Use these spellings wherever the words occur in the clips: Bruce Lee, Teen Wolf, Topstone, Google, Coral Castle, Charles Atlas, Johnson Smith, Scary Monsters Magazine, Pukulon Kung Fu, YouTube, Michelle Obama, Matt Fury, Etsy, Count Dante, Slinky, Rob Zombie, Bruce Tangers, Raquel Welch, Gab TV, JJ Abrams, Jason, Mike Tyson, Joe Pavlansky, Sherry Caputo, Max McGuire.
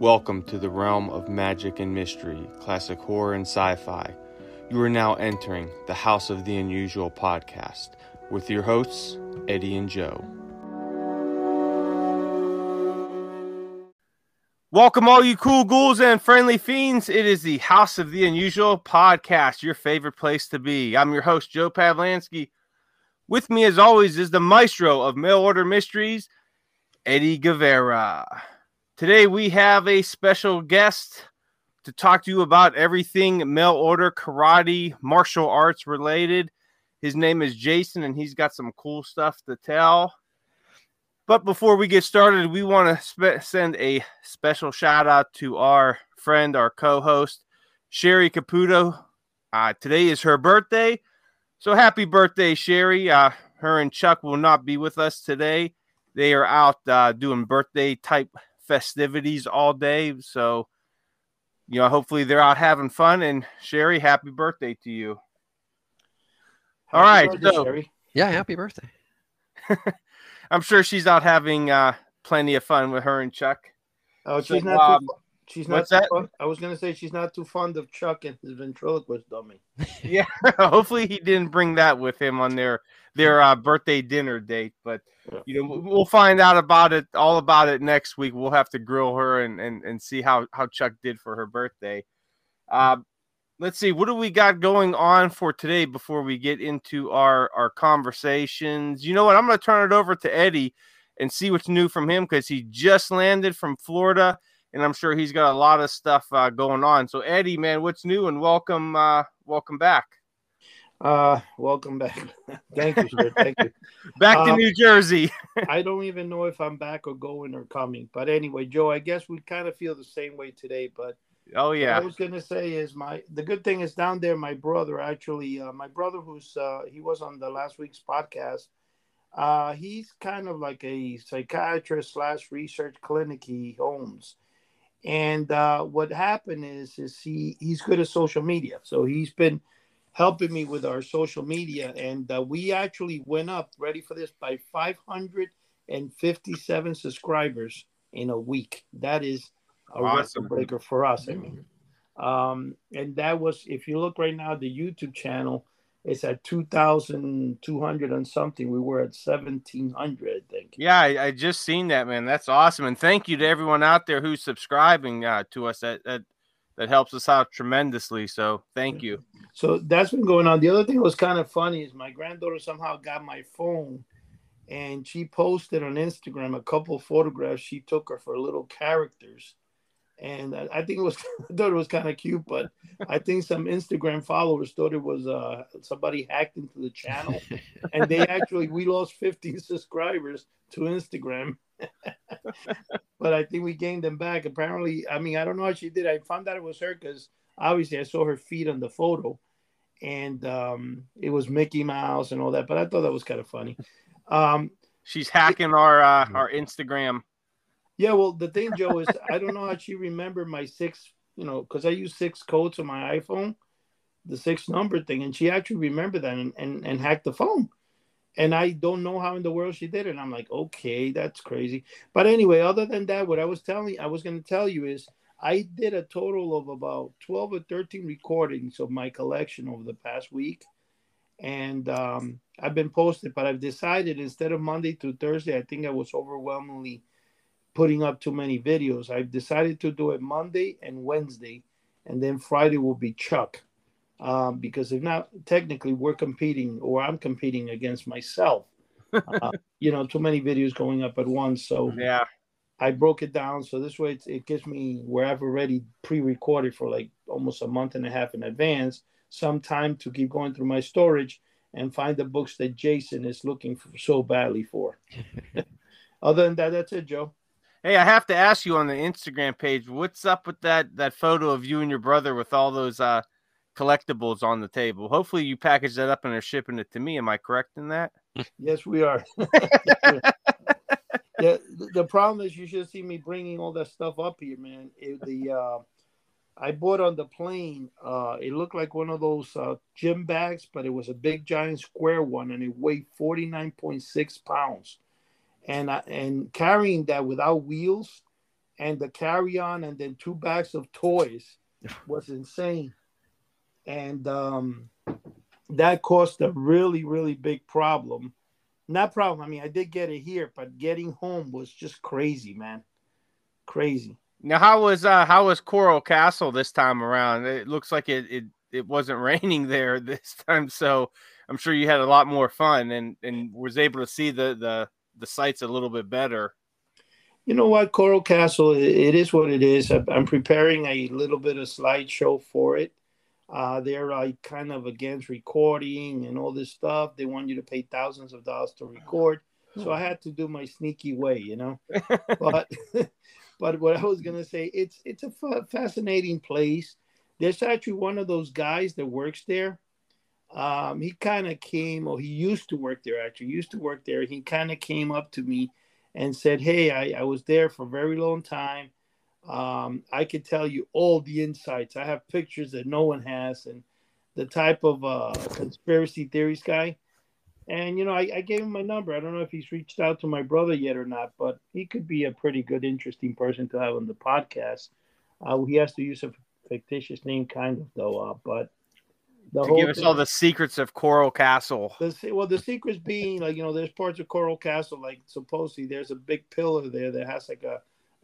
Welcome to the realm of magic and mystery, classic horror and sci-fi. You are now entering the House of the Unusual podcast with your hosts, Eddie and Joe. Welcome all you cool ghouls and friendly fiends. It is the House of the Unusual podcast, your favorite place to be. I'm your host, Joe Pavlansky. With me as always is the maestro of Mail Order Mysteries, Eddie Guevara. Today we have a special guest to talk to you about everything mail order, karate, martial arts related. His name is Jason, and he's got some cool stuff to tell. But before we get started, we want to send a special shout out to our friend, our co-host, Sherry Caputo. Today is her birthday, so happy birthday, Sherry. Her and Chuck will not be with us today. They are out doing birthday type festivities all day, so you know, hopefully they're out having fun. And Sherry, happy birthday to you. All happy right, birthday, so Sherry. Yeah, happy birthday. I'm sure she's out having plenty of fun with her and Chuck. Oh, so, she's not too fond. I was gonna say she's not too fond of Chuck and his ventriloquist dummy. Yeah, hopefully he didn't bring that with him on their birthday dinner date, but. You know, we'll find out about it, all about it next week. We'll have to grill her and see how Chuck did for her birthday. Let's see, what do we got going on for today before we get into our conversations? You know what? I'm going to turn it over to Eddie and see what's new from him because he just landed from Florida, and I'm sure he's got a lot of stuff going on. So, Eddie, man, what's new? And welcome back. Welcome back. Thank you, sir. Thank you. Back to New Jersey. I don't even know if I'm back or going or coming. But anyway, Joe, I guess we kind of feel the same way today. But oh yeah, what I was gonna say is the good thing is down there. My brother actually, who's he was on the last week's podcast. He's kind of like a psychiatrist / research clinic he owns, and what happened is he's good at social media, so he's been helping me with our social media, and we actually went up, ready for this, by 557 subscribers in a week. That is a awesome record breaker for us. I mean, and that was, if you look right now, the YouTube channel is at 2,200 and something. We were at 1,700, I think. Yeah, I just seen that, man. That's awesome, and thank you to everyone out there who's subscribing to us that helps us out tremendously, so thank you. So that's been going on. The other thing that was kind of funny is my granddaughter somehow got my phone, and she posted on Instagram a couple of photographs she took her for little characters. And I think I thought it was kind of cute, but I think some Instagram followers thought it was somebody hacked into the channel, and we lost 50 subscribers to Instagram. But I think we gained them back. Apparently, I mean, I don't know how she did. I found out it was her because obviously I saw her feet on the photo, and it was Mickey Mouse and all that. But I thought that was kind of funny. She's hacking our Instagram. Yeah, well, the thing, Joe, is I don't know how she remembered my 6. You know, because I use 6 codes on my iPhone, the 6 number thing, and she actually remembered that and hacked the phone. And I don't know how in the world she did it. And I'm like, okay, that's crazy. But anyway, other than that, what I was going to tell you is I did a total of about 12 or 13 recordings of my collection over the past week. And I've been posted, but I've decided instead of Monday through Thursday, I think I was overwhelmingly putting up too many videos. I've decided to do it Monday and Wednesday, and then Friday will be Chuck. Because if not, technically we're competing, or I'm competing against myself. You know, too many videos going up at once. So yeah, I broke it down. So this way it gives me where I've already pre-recorded for like almost a month and a half in advance, some time to keep going through my storage and find the books that Jason is looking for so badly for. Other than that, that's it, Joe. Hey, I have to ask you on the Instagram page, what's up with that photo of you and your brother with all those, collectibles on the table? Hopefully you package that up and are shipping it to me. Am I correct in that? Yes, we are. Yeah, the problem is you should see me bringing all that stuff up here, man. I bought on the plane. It looked like one of those gym bags, but it was a big giant square one, and it weighed 49.6 pounds. And carrying that without wheels and the carry-on and then 2 bags of toys was insane. And that caused a really, really big problem. Not problem. I mean, I did get it here, but getting home was just crazy, man. Crazy. Now, how was Coral Castle this time around? It looks like it wasn't raining there this time, so I'm sure you had a lot more fun and was able to see the sights a little bit better. You know what? Coral Castle, it is what it is. I'm preparing a little bit of slideshow for it. They're kind of against recording and all this stuff. They want you to pay thousands of dollars to record. So I had to do my sneaky way, you know. But what I was going to say, it's a fascinating place. There's actually one of those guys that works there. He kind of came, or he used to work there, actually. He kind of came up to me and said, hey, I was there for a very long time. I could tell you all the insights. I have pictures that no one has, and the type of conspiracy theories guy. And, you know, I gave him my number. I don't know if he's reached out to my brother yet or not, but he could be a pretty good, interesting person to have on the podcast. He has to use a fictitious name, kind of, though. But the whole give us all the secrets of Coral Castle. The secrets being, like, you know, there's parts of Coral Castle, like, supposedly there's a big pillar there that has, like,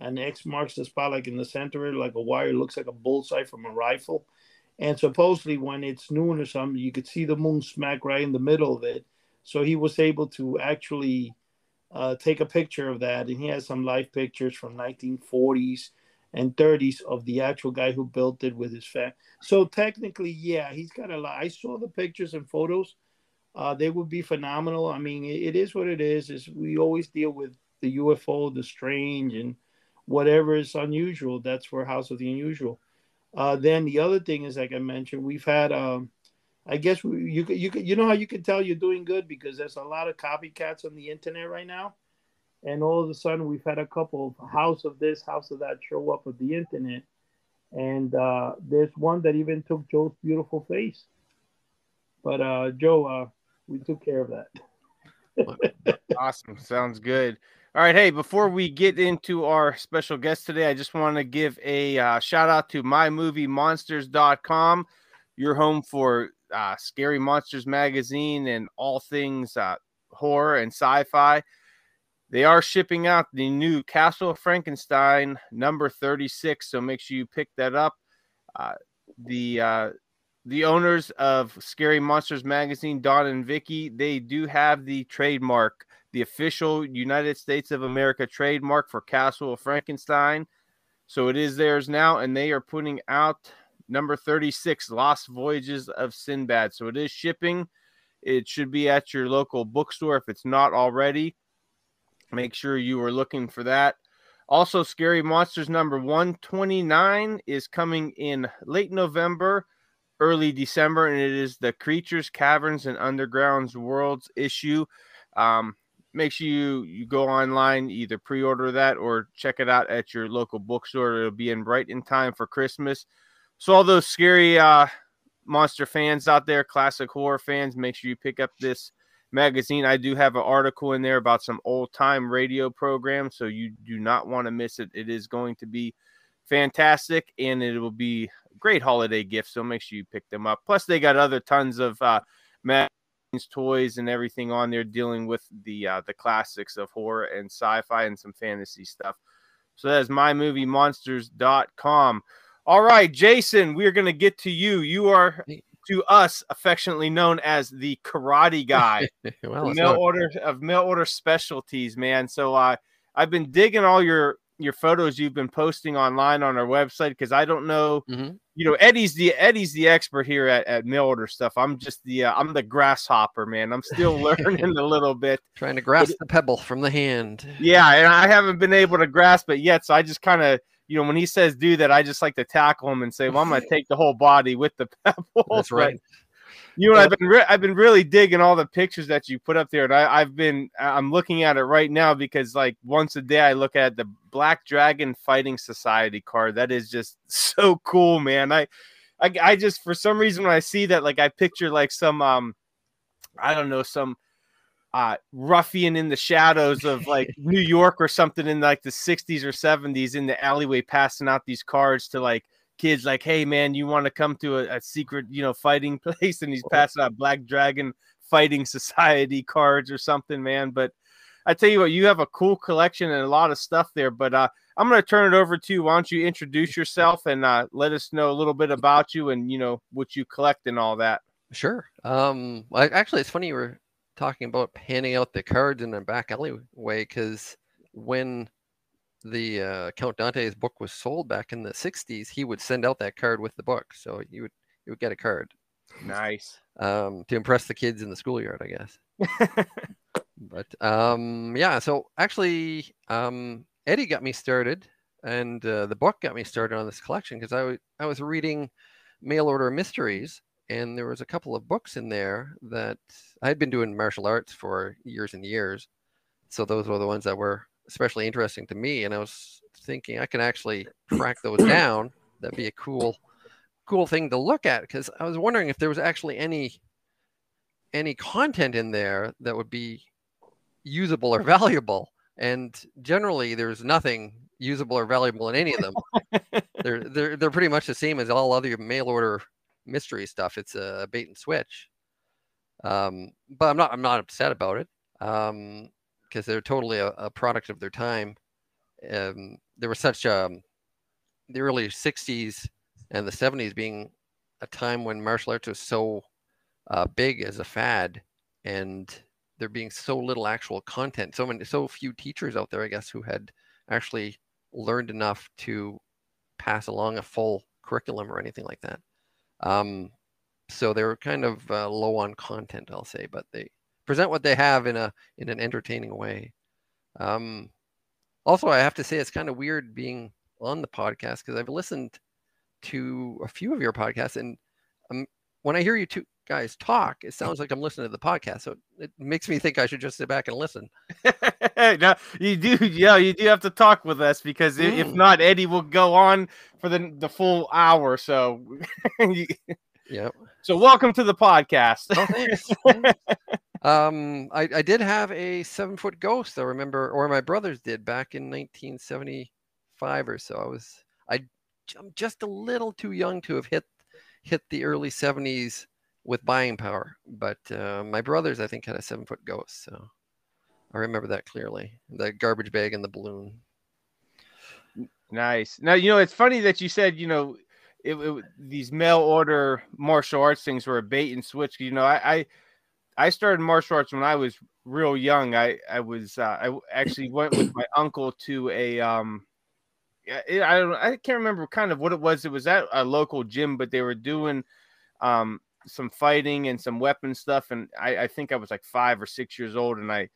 an X marks the spot, like, in the center, like a wire. It looks like a bullseye from a rifle. And supposedly when it's noon or something, you could see the moon smack right in the middle of it. So he was able to actually take a picture of that. And he has some live pictures from 1940s and 30s of the actual guy who built it with his family. So technically, yeah, he's got a lot. I saw the pictures and photos. They would be phenomenal. I mean, it is what it is. We always deal with the UFO, the strange, and whatever is unusual. That's for House of the Unusual. Then the other thing is, like I mentioned, we've had, I guess you know how you can tell you're doing good, because there's a lot of copycats on the internet right now. And all of a sudden we've had a couple of house of this, house of that show up with the internet. And there's one that even took Joe's beautiful face. But Joe, we took care of that. Awesome. Sounds good. All right. Hey, before we get into our special guest today, I just want to give a shout out to MyMovieMonsters.com, your home for Scary Monsters Magazine and all things horror and sci-fi. They are shipping out the new Castle of Frankenstein number 36, so make sure you pick that up. The owners of Scary Monsters Magazine, Don and Vicky, they do have the trademark, the official United States of America trademark for Castle of Frankenstein. So it is theirs now, and they are putting out number 36, Lost Voyages of Sinbad. So it is shipping. It should be at your local bookstore if it's not already. Make sure you are looking for that. Also, Scary Monsters number 129 is coming in late November, early December, and it is the Creatures, Caverns, and Undergrounds Worlds issue. Make sure you go online, either pre-order that or check it out at your local bookstore. It'll be in right in time for Christmas. So all those scary monster fans out there, classic horror fans, make sure you pick up this magazine. I do have an article in there about some old-time radio programs, so you do not want to miss it. It is going to be fantastic, and it will be a great holiday gift, so make sure you pick them up. Plus, they got other tons of magazines, toys, and everything on there dealing with the classics of horror and sci-fi and some fantasy stuff. So that is MyMovieMonsters.com. All right, Jason, we are going to get to you. You are, to us, affectionately known as the Karate Guy. Well, Mail Order Specialties, man. So I've been digging all your photos you've been posting online on our website, because I don't know, you know, Eddie's the expert here at Mail Order stuff. I'm just I'm the grasshopper, man. I'm still learning a little bit. Trying to grasp the pebble from the hand. Yeah, and I haven't been able to grasp it yet, so I just kind of, you know, when he says do that, I just like to tackle him and say, well, I'm going to take the whole body with the pebble. That's right. You know, I've been really digging all the pictures that you put up there. And I'm looking at it right now, because like once a day I look at the Black Dragon Fighting Society card. That is just so cool, man. I just, for some reason, when I see that, like I picture like some, I don't know, some ruffian in the shadows of like New York or something in like the 60s or 70s in the alleyway, passing out these cards to like kids like, hey man, you want to come to a secret, you know, fighting place, and he's passing out Black Dragon Fighting Society cards or something, man. But I tell you what, you have a cool collection and a lot of stuff there, but I'm going to turn it over to you. Why don't you introduce yourself and let us know a little bit about you and, you know, what you collect and all that. Sure. Actually, it's funny you were talking about handing out the cards in the back alleyway, because when the Count Dante's book was sold back in the 60s, he would send out that card with the book. So you would get a card. Nice. To impress the kids in the schoolyard, I guess. But yeah, so actually Eddie got me started, and the book got me started on this collection, because I was reading Mail Order Mysteries, and there was a couple of books in there that I had been doing martial arts for years and years, so those were the ones that were especially interesting to me, and I was thinking I can actually track those down. That'd be a cool thing to look at, because I was wondering if there was actually any content in there that would be usable or valuable, and generally there's nothing usable or valuable in any of them. They're pretty much the same as all other mail order mystery stuff. It's a bait and switch, but I'm not upset about it, because they're totally a product of their time. There was such the early 60s and the 70s being a time when martial arts was so big as a fad, and there being so little actual content, so few teachers out there, I guess, who had actually learned enough to pass along a full curriculum or anything like that. So they were kind of low on content, I'll say, but they present what they have in an entertaining way. Also, I have to say, it's kind of weird being on the podcast, because I've listened to a few of your podcasts, and when I hear you two guys talk, it sounds like I'm listening to the podcast, so it makes me think I should just sit back and listen. No, you do have to talk with us, because if not, Eddie will go on for the full hour. So yeah, so welcome to the podcast. Oh, thanks. I did have a 7-foot ghost, I remember, or my brothers did, back in 1975 or so. I'm just a little too young to have hit the early 70s with buying power, but my brothers, I think, had a 7-foot ghost, so I remember that clearly. The garbage bag and the balloon. Nice. Now, you know, it's funny that you said, you know, these mail order martial arts things were a bait and switch. You know, I started martial arts when I was real young. I actually went with my uncle to a I can't remember kind of what it was. It was at a local gym, but they were doing some fighting and some weapon stuff, and I think I was like 5 or 6 years old, and I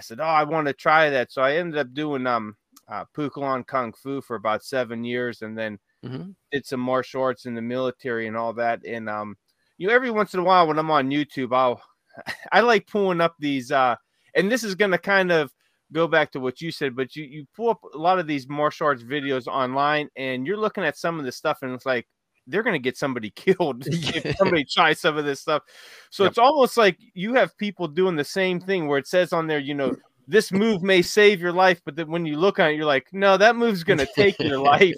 said, oh, I want to try that. So I ended up doing Pukulon Kung Fu for about 7 years, and then did some martial arts in the military and all that. And you know, every once in a while when I'm on YouTube, I like pulling up these and this is going to kind of go back to what you said, but you pull up a lot of these martial arts videos online, and you're looking at some of this stuff, and it's like, they're going to get somebody killed if somebody tries some of this stuff. So it's almost like you have people doing the same thing, where it says on there, you know, this move may save your life, but then when you look on it, you're like, no, that move's going to take your life.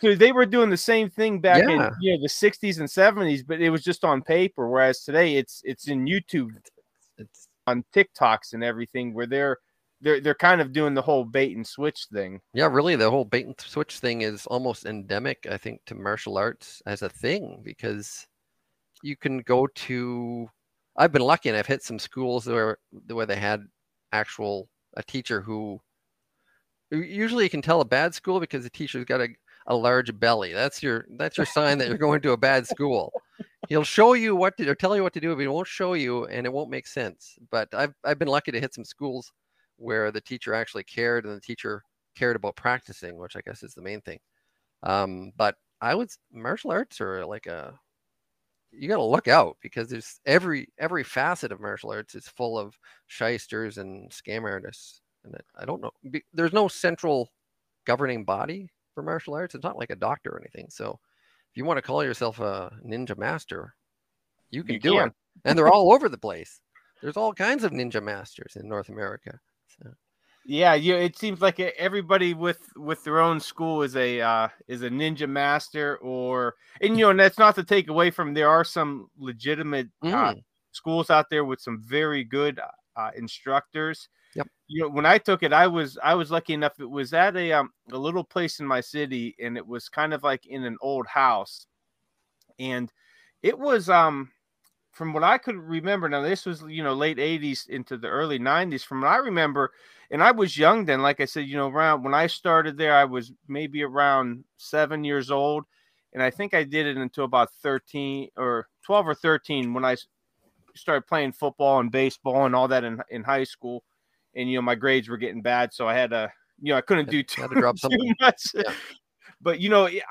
So they were doing the same thing back in, you know, the 60s and 70s, but it was just on paper. Whereas today it's in YouTube, it's on TikToks and everything, where they're kind of doing the whole bait and switch thing. Yeah, really, the whole bait and switch thing is almost endemic, I think, to martial arts as a thing, because you can go to, I've been lucky and I've hit some schools where they had a teacher who, usually you can tell a bad school because the teacher's got a large belly. That's your sign that you're going to a bad school. He'll show you what to, or tell you what to do, but he won't show you, and it won't make sense. But I've been lucky to hit some schools where the teacher actually cared, and the teacher cared about practicing, which I guess is the main thing. But martial arts are like you got to look out, because there's every facet of martial arts is full of shysters and scam artists. And I don't know, there's no central governing body for martial arts. It's not like a doctor or anything. So if you want to call yourself a ninja master, you can do it. And they're all over the place. There's all kinds of ninja masters in North America. So. Yeah, it seems like everybody with their own school is a ninja master, and that's not to take away from there are some legitimate schools out there with some very good instructors. Yep. When I took it, I was lucky enough. It was at a little place in my city, and it was kind of like in an old house, and it was from what I could remember. Now this was late 80s into the early 90s. From what I remember, and I was young then. Like I said, around when I started there, I was maybe around 7 years old, and I think I did it until about 13 or 12 or 13 when I started playing football and baseball and all that in high school. And, my grades were getting bad. So I had to, I couldn't do too much. Yeah. But,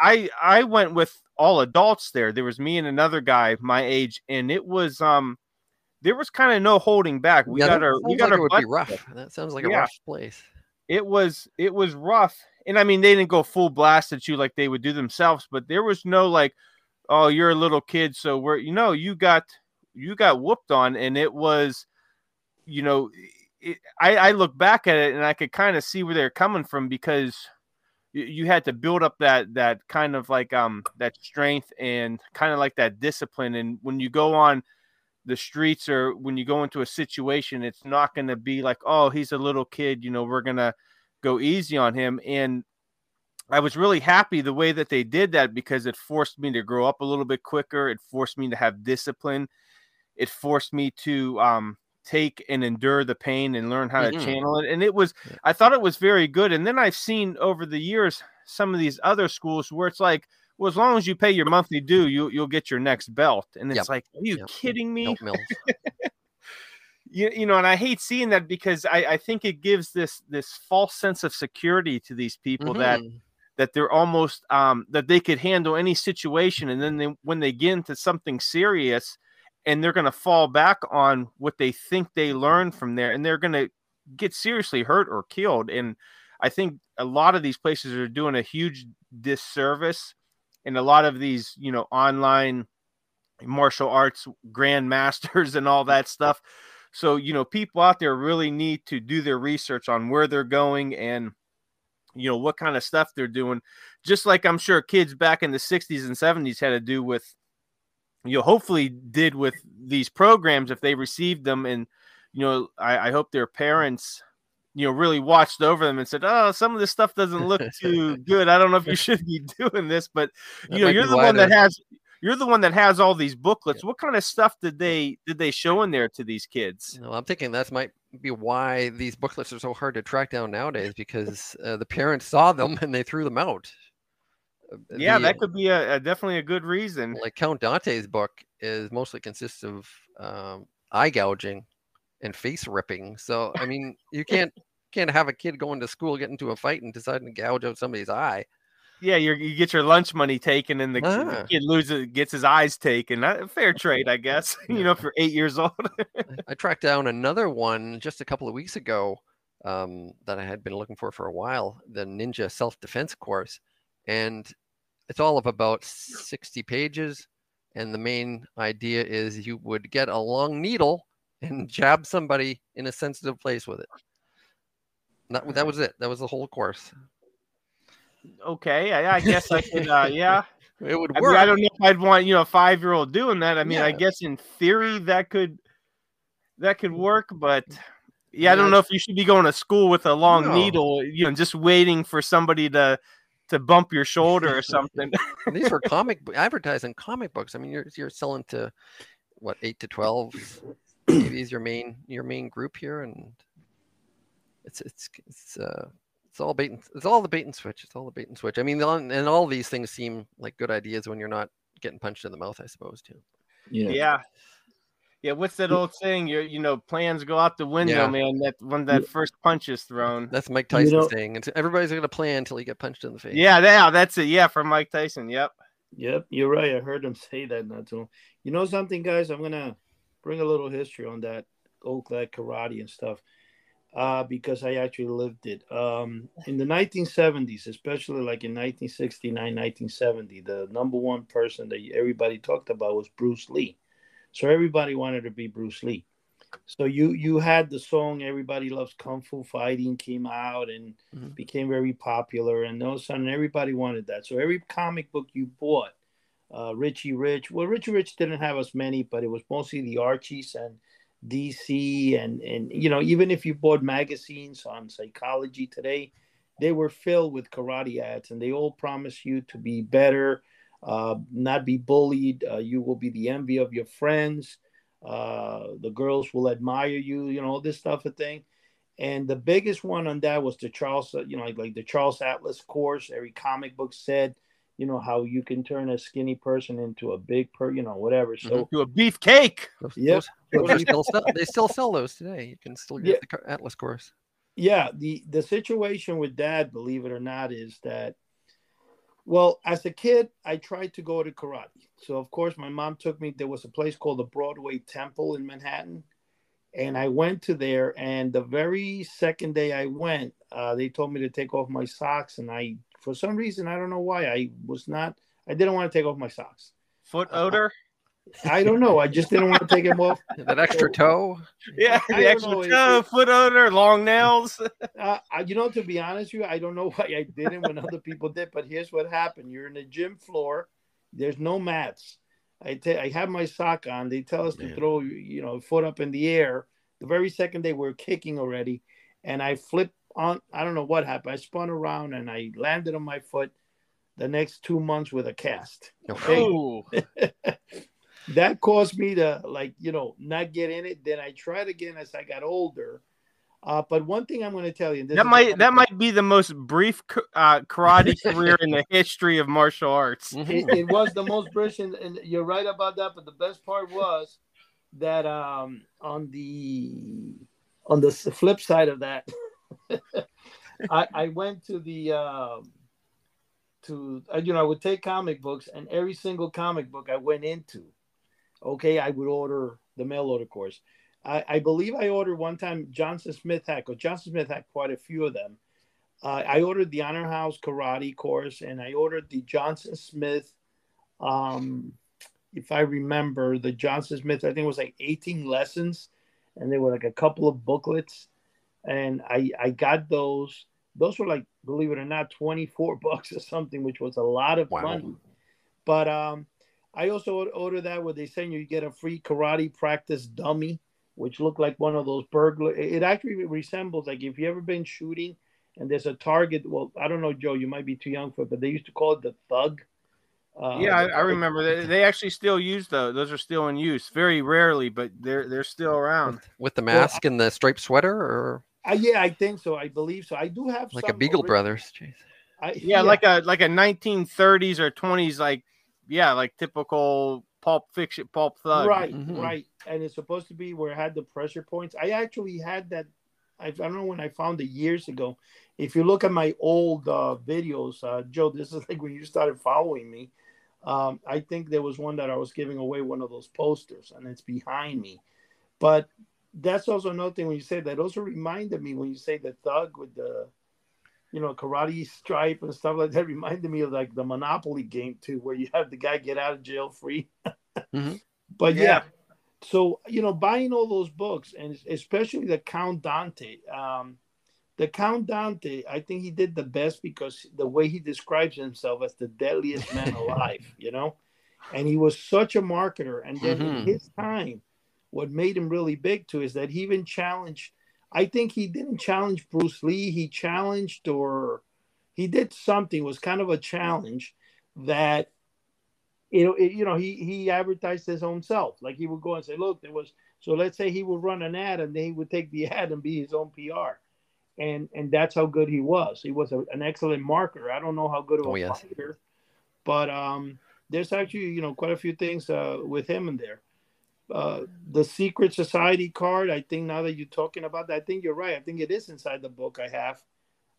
I went with all adults there. There was me and another guy my age. And it was, there was kind of no holding back. We got our butt rough. That sounds like a rough place. It was rough. And I mean, they didn't go full blast at you like they would do themselves, but there was no like, oh, you're a little kid. So we're, you got whooped on. And it was, I look back at it and I could kind of see where they're coming from, because you had to build up that kind of like that strength and kind of like that discipline. And when you go on the streets or when you go into a situation, it's not going to be like, oh, he's a little kid, we're going to go easy on him. And I was really happy the way that they did that, because it forced me to grow up a little bit quicker. It forced me to have discipline. It forced me to, take and endure the pain and learn how to channel it. And it was, I thought it was very good. And then I've seen over the years some of these other schools where it's like, well, as long as you pay your monthly due, you'll get your next belt. And it's like, are you kidding me? And I hate seeing that, because I think it gives this false sense of security to these people that they're almost that they could handle any situation. And then when they get into something serious, and they're going to fall back on what they think they learned from there, and they're going to get seriously hurt or killed. And I think a lot of these places are doing a huge disservice. And a lot of these, online martial arts grandmasters and all that stuff. So, people out there really need to do their research on where they're going and, what kind of stuff they're doing. Just like I'm sure kids back in the 60s and 70s had to do with, hopefully did with these programs if they received them. And, I hope their parents, really watched over them and said, oh, some of this stuff doesn't look too good. I don't know if you should be doing this, but you're the one that has all these booklets. Yeah. What kind of stuff did they show in there to these kids? I'm thinking that might be why these booklets are so hard to track down nowadays, because the parents saw them and they threw them out. Yeah, that could be definitely a good reason. Like Count Dante's book consists of eye gouging and face ripping. So I mean, you can't have a kid going to school, get into a fight, and deciding to gouge out somebody's eye. Yeah, you get your lunch money taken, and the kid gets his eyes taken. Fair trade, I guess. For 8 years old. I tracked down another one just a couple of weeks ago that I had been looking for a while. The Ninja Self Defense course, and it's all of about 60 pages, and the main idea is you would get a long needle and jab somebody in a sensitive place with it. That was it. That was the whole course. Okay, I guess I could. It would work. I don't know if I'd want a 5-year-old doing that. I mean, I guess in theory that could work, but. I don't know if you should be going to school with a long needle, just waiting for somebody to bump your shoulder or something. These were advertising comic books. I mean, you're selling to what, 8 to 12? Maybe is your main group here, and it's all the bait and switch. I mean, and all these things seem like good ideas when you're not getting punched in the mouth, I suppose, too. Yeah, what's that old saying? Plans go out the window, man. That when that first punch is thrown. That's Mike Tyson saying. It's, everybody's going to plan until you get punched in the face. Yeah, that's it. Yeah, from Mike Tyson. Yep, you're right. I heard him say that not too long. You know something, guys? I'm going to bring a little history on that Oakland karate and stuff because I actually lived it. In the 1970s, especially like in 1969, 1970, the number one person that everybody talked about was Bruce Lee. So everybody wanted to be Bruce Lee. So you had the song "Everybody Loves Kung Fu Fighting" came out and became very popular, and all of a sudden everybody wanted that. So every comic book you bought, Richie Rich. Well, Richie Rich didn't have as many, but it was mostly the Archies and DC, and you know, even if you bought magazines on Psychology Today, they were filled with karate ads, and they all promised you to be better, not be bullied. You will be the envy of your friends. The girls will admire you, you know, all this stuff of thing. And the biggest one on that was the Charles, you know, like the Charles Atlas course. Every comic book said, you know, how you can turn a skinny person into a big person, you know, whatever. So to a beefcake. Yes. They still sell those today. You can still get the Atlas course. Yeah. The situation with that, believe it or not, is that, well, as a kid, I tried to go to karate. So, of course, my mom took me. There was a place called the Broadway Temple in Manhattan. And I went to there. And the very second day I went, they told me to take off my socks. And I, for some reason, I don't know why, I didn't want to take off my socks. Foot odor? I don't know. I just didn't want to take them off. That extra toe? Yeah, the extra toe, foot odor, long nails. You know, to be honest with you, I don't know why I didn't when other people did, but here's what happened. You're in the gym floor. There's no mats. I have my sock on. They tell us to throw, you know, foot up in the air. The very second day, we're kicking already, and I flipped on. I don't know what happened. I spun around, and I landed on my foot the next 2 months with a cast. Okay? Oh. That caused me to, like, you know, not get in it. Then I tried again as I got older. But one thing I'm going to tell you. That might be the most brief karate career in the history of martial arts. It was the most brief, and you're right about that. But the best part was that on the flip side of that, I went to the... you know, I would take comic books, and every single comic book I went into, okay, I would order the mail order course. I believe I ordered one time Johnson Smith had, because Johnson Smith had quite a few of them. I ordered the Honor House karate course, and I ordered the Johnson Smith, if I remember, the Johnson Smith, I think it was like 18 lessons, and they were like a couple of booklets, and I got those. Those were like, believe it or not, $24 or something, which was a lot of money. But I also ordered that where they send you get a free karate practice dummy, which looked like one of those burglar. It actually resembles, like, if you ever been shooting and there's a target. Well, I don't know, Joe, you might be too young for it, but they used to call it the thug. Yeah, I remember. They actually still use those. Those are still in use. Very rarely, but they're still around. With the mask and the striped sweater, or? Yeah, I think so. I believe so. I do have like some a Beagle Brothers. Jeez. Yeah, like a 1930s or 20s, like typical Pulp Fiction, pulp thug. Right, right. And it's supposed to be where it had the pressure points. I actually had that. I don't know when I found it years ago. If you look at my old videos, Joe, this is like when you started following me. I think there was one that I was giving away, one of those posters, and it's behind me, but. That's also another thing when you say that. It also reminded me when you say the thug with the, you know, karate stripe and stuff like that. Reminded me of like the Monopoly game too, where you have the guy get out of jail free. But yeah, so you know, buying all those books, and especially the Count Dante. The Count Dante, I think he did the best because the way he describes himself as the deadliest man alive, you know, and he was such a marketer. And then in his time. What made him really big, too, is that he even challenged. I think he didn't challenge Bruce Lee. He challenged, or he did something. It was kind of a challenge that, you know, he advertised his own self. Like he would go and say, look, there was. So let's say he would run an ad, and then he would take the ad and be his own PR. And that's how good he was. He was an excellent marketer. I don't know how good of a fighter, but there's actually, you know, quite a few things with him in there. The Secret Society card, I think now that you're talking about that, I think you're right. I think it is inside the book I have.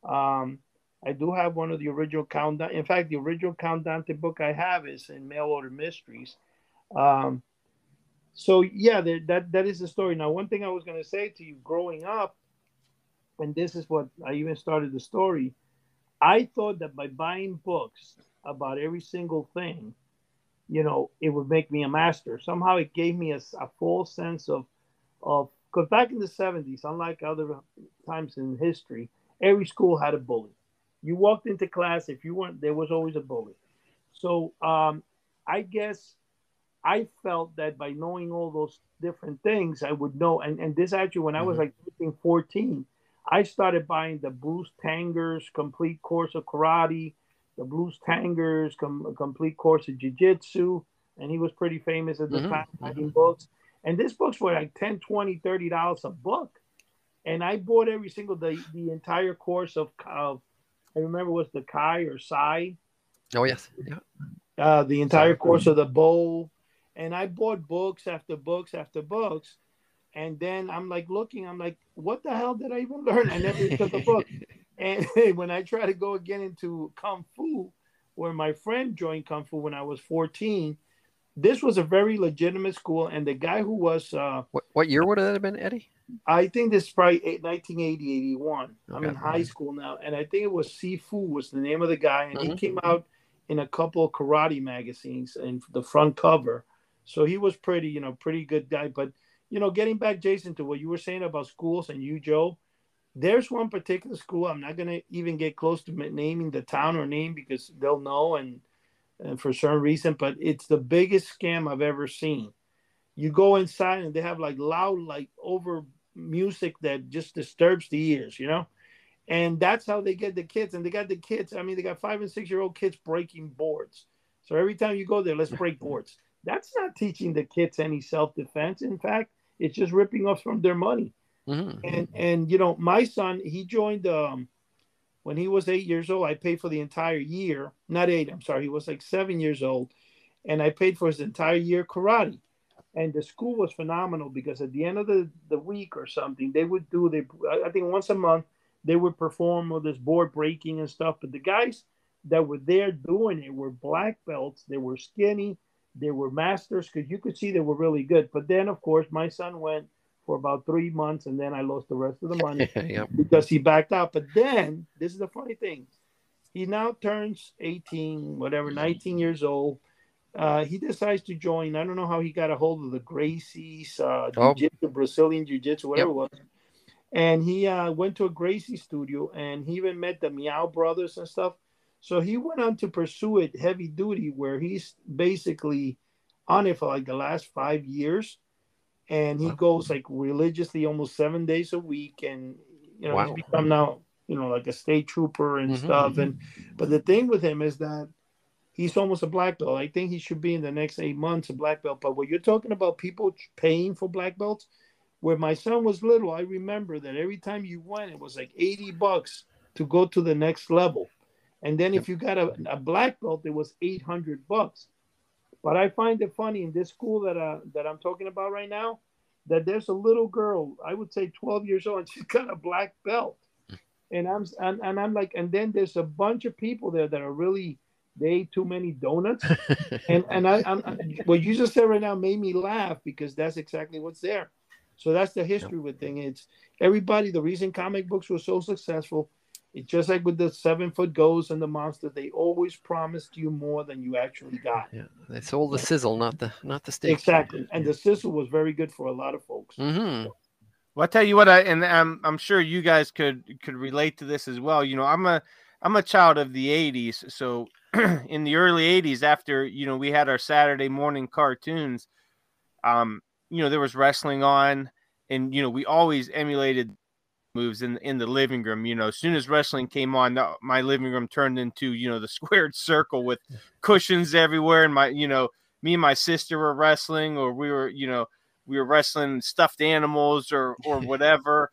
I do have one of the original Count Dante. In fact, the original Count Dante book I have is in Mail Order Mysteries. So, yeah, that is the story. Now, one thing I was going to say to you growing up, and this is what I even started the story, I thought that by buying books about every single thing, you know, it would make me a master. Somehow it gave me a false sense of Because back in the 70s, unlike other times in history, every school had a bully. You walked into class, if you weren't, there was always a bully. So I guess I felt that by knowing all those different things, I would know. And this actually, when I was like 13, 14, I started buying the Bruce Tangers Complete Course of Karate, the Bruce Tangers Complete Course of Jiu-Jitsu, and he was pretty famous at the time, writing books. And these books were like $10, $20, $30 a book. And I bought every single, the entire course of I remember it was the Kai or Sai. Oh, yes. Yeah. The entire course of the Bow. And I bought books after books after books. And then I'm like looking, I'm like, what the hell did I even learn? I never took a book. And when I try to go again into Kung Fu, where my friend joined Kung Fu when I was 14, this was a very legitimate school. And the guy who was... what year would that have been, Eddie? I think this is probably 1980, 81. Okay. I'm in high school now. And I think it was Sifu was the name of the guy. And he came out in a couple of karate magazines in the front cover. So he was pretty, you know, pretty good guy. But, you know, getting back, Jason, to what you were saying about schools and you, Joe, there's one particular school. I'm not going to even get close to naming the town or name because they'll know. And for some reason, but it's the biggest scam I've ever seen. You go inside and they have like loud, like over music that just disturbs the ears, you know? And that's how they get the kids. And they got the kids. I mean, they got 5 and 6-year-old kids breaking boards. So every time you go there, let's break boards. That's not teaching the kids any self-defense. In fact, it's just ripping off from their money. And, you know, my son, he joined, when he was 8 years old, I paid for the entire year, not eight, I'm sorry, he was like 7 years old, and I paid for his entire year karate. And the school was phenomenal because at the end of the week or something, they would do, I think once a month, they would perform with this board breaking and stuff. But the guys that were there doing it were black belts, they were skinny, they were masters, because you could see they were really good. But then, of course, my son went for about 3 months, and then I lost the rest of the money because he backed out. But then, this is the funny thing. He now turns 18, whatever, 19 years old. He decides to join. I don't know how he got a hold of the Gracie's, jiu-jitsu, Brazilian jiu-jitsu, whatever it was. And he went to a Gracie studio, and he even met the Meow brothers and stuff. So he went on to pursue it heavy duty, where he's basically on it for like the last 5 years. And he goes like religiously almost 7 days a week. And, you know, he's become now, you know, like a state trooper and stuff. And, but the thing with him is that he's almost a black belt. I think he should be in the next 8 months a black belt. But what you're talking about, people paying for black belts, where my son was little, I remember that every time you went, it was like $80 to go to the next level. And then if you got a black belt, it was $800. But I find it funny in this school that I'm talking about right now, that there's a little girl, I would say 12 years old, and she's got a black belt. And I'm like, and then there's a bunch of people there that are really, they ate too many donuts. And what you just said right now made me laugh, because that's exactly what's there. So that's the history with thing. It's everybody, the reason comic books were so successful, it's just like with the 7-foot ghosts and the monsters, they always promised you more than you actually got. Yeah, they sold the sizzle, not the steak. Exactly, and the sizzle was very good for a lot of folks. Well, I tell you what, I'm sure you guys could relate to this as well. You know, I'm a child of the '80s, so in the early '80s, after you know we had our Saturday morning cartoons, you know there was wrestling on, and you know we always emulated moves in the living room. You know, as soon as wrestling came on, my living room turned into, you know, the squared circle with cushions everywhere, and my, you know, me and my sister were wrestling, or we were wrestling stuffed animals or whatever.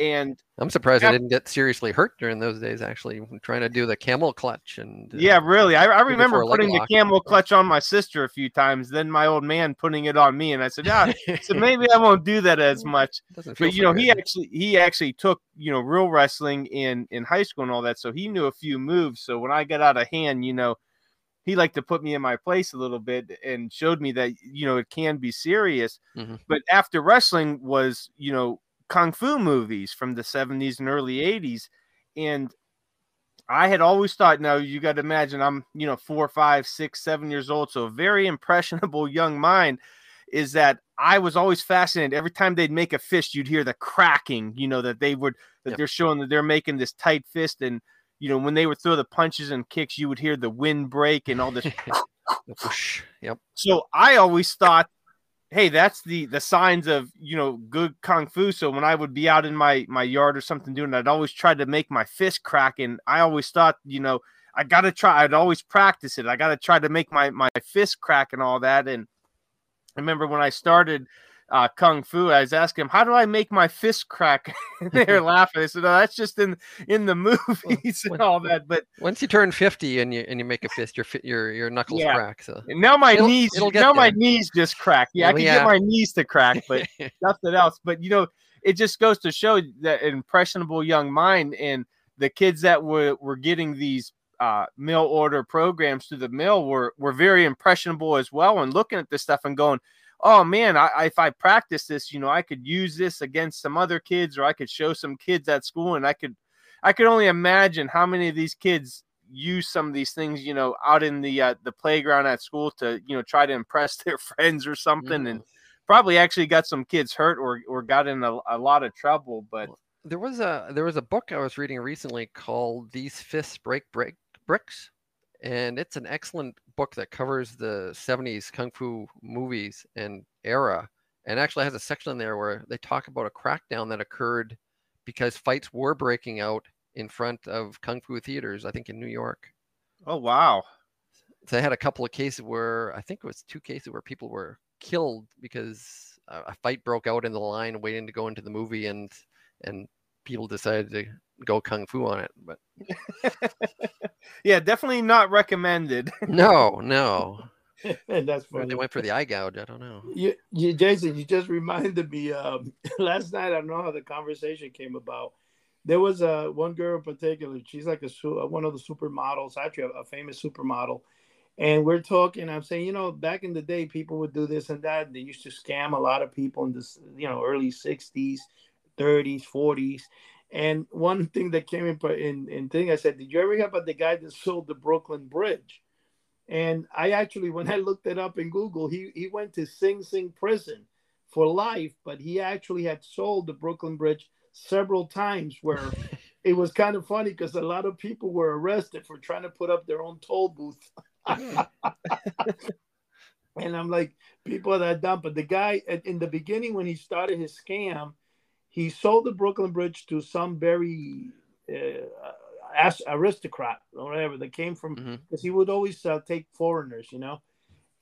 And I'm surprised I didn't get seriously hurt during those days, actually, trying to do the camel clutch. And yeah, really, I remember putting the camel clutch on my sister a few times, then my old man putting it on me, and I said, yeah, so maybe I won't do that as much. But you know, good. he actually took, you know, real wrestling in high school and all that, so he knew a few moves. So when I got out of hand, you know, he liked to put me in my place a little bit and showed me that, you know, it can be serious. But after wrestling was, you know, Kung Fu movies from the 70s and early 80s. And I had always thought, now you got to imagine I'm, you know, 4, 5, 6, 7 years old. So a very impressionable young mind. is that I was always fascinated. Every time they'd make a fist, you'd hear the cracking, you know, that they would, that they're showing that they're making this tight fist. And, you know, when they would throw the punches and kicks, you would hear the wind break and all this. So I always thought, hey, that's the signs of, you know, good Kung Fu. So when I would be out in my yard or something doing, I'd always try to make my fist crack. And I always thought, you know, I got to try. I'd always practice it. I got to try to make my fist crack and all that. And I remember when I started Kung Fu, I was asking him, how do I make my fist crack? And they were laughing. I said, oh, that's just in the movies and all that. But once you turn 50 and you make a fist, your knuckles crack. So and now my knees just crack. Yeah, well, I can get my knees to crack, but nothing else. But you know, it just goes to show that impressionable young mind and the kids that were getting these mail order programs through the mail were very impressionable as well, and looking at this stuff and going, oh man, if I practice this, you know, I could use this against some other kids, or I could show some kids at school. And I could only imagine how many of these kids use some of these things, you know, out in the playground at school to, you know, try to impress their friends or something. And probably actually got some kids hurt or got in a lot of trouble. But there was a book I was reading recently called These Fists Break Bricks, and it's an excellent book that covers the 70s Kung Fu movies and era, and actually has a section in there where they talk about a crackdown that occurred because fights were breaking out in front of Kung Fu theaters, I think in New York. Oh wow. So they had a couple of cases where, I think it was 2 cases where people were killed because a fight broke out in the line waiting to go into the movie, and people decided to go Kung Fu on it. But yeah, definitely not recommended. No. And that's funny. Or they went for the eye gouge. I don't know. Jason, you just reminded me. Last night, I don't know how the conversation came about. There was one girl in particular. She's like one of the supermodels, actually a famous supermodel. And we're talking. I'm saying, you know, back in the day, people would do this and that. They used to scam a lot of people in this, you know, early 60s, 30s, 40s. And one thing that came in thing, I said, did you ever hear about the guy that sold the Brooklyn Bridge? And I actually, when I looked it up in Google, he went to Sing Sing prison for life, but he actually had sold the Brooklyn Bridge several times, where it was kind of funny because a lot of people were arrested for trying to put up their own toll booth. And I'm like, people are that dumb. But the guy, in the beginning when he started his scam, he sold the Brooklyn Bridge to some very aristocrat or whatever that came from, because he would always take foreigners, you know,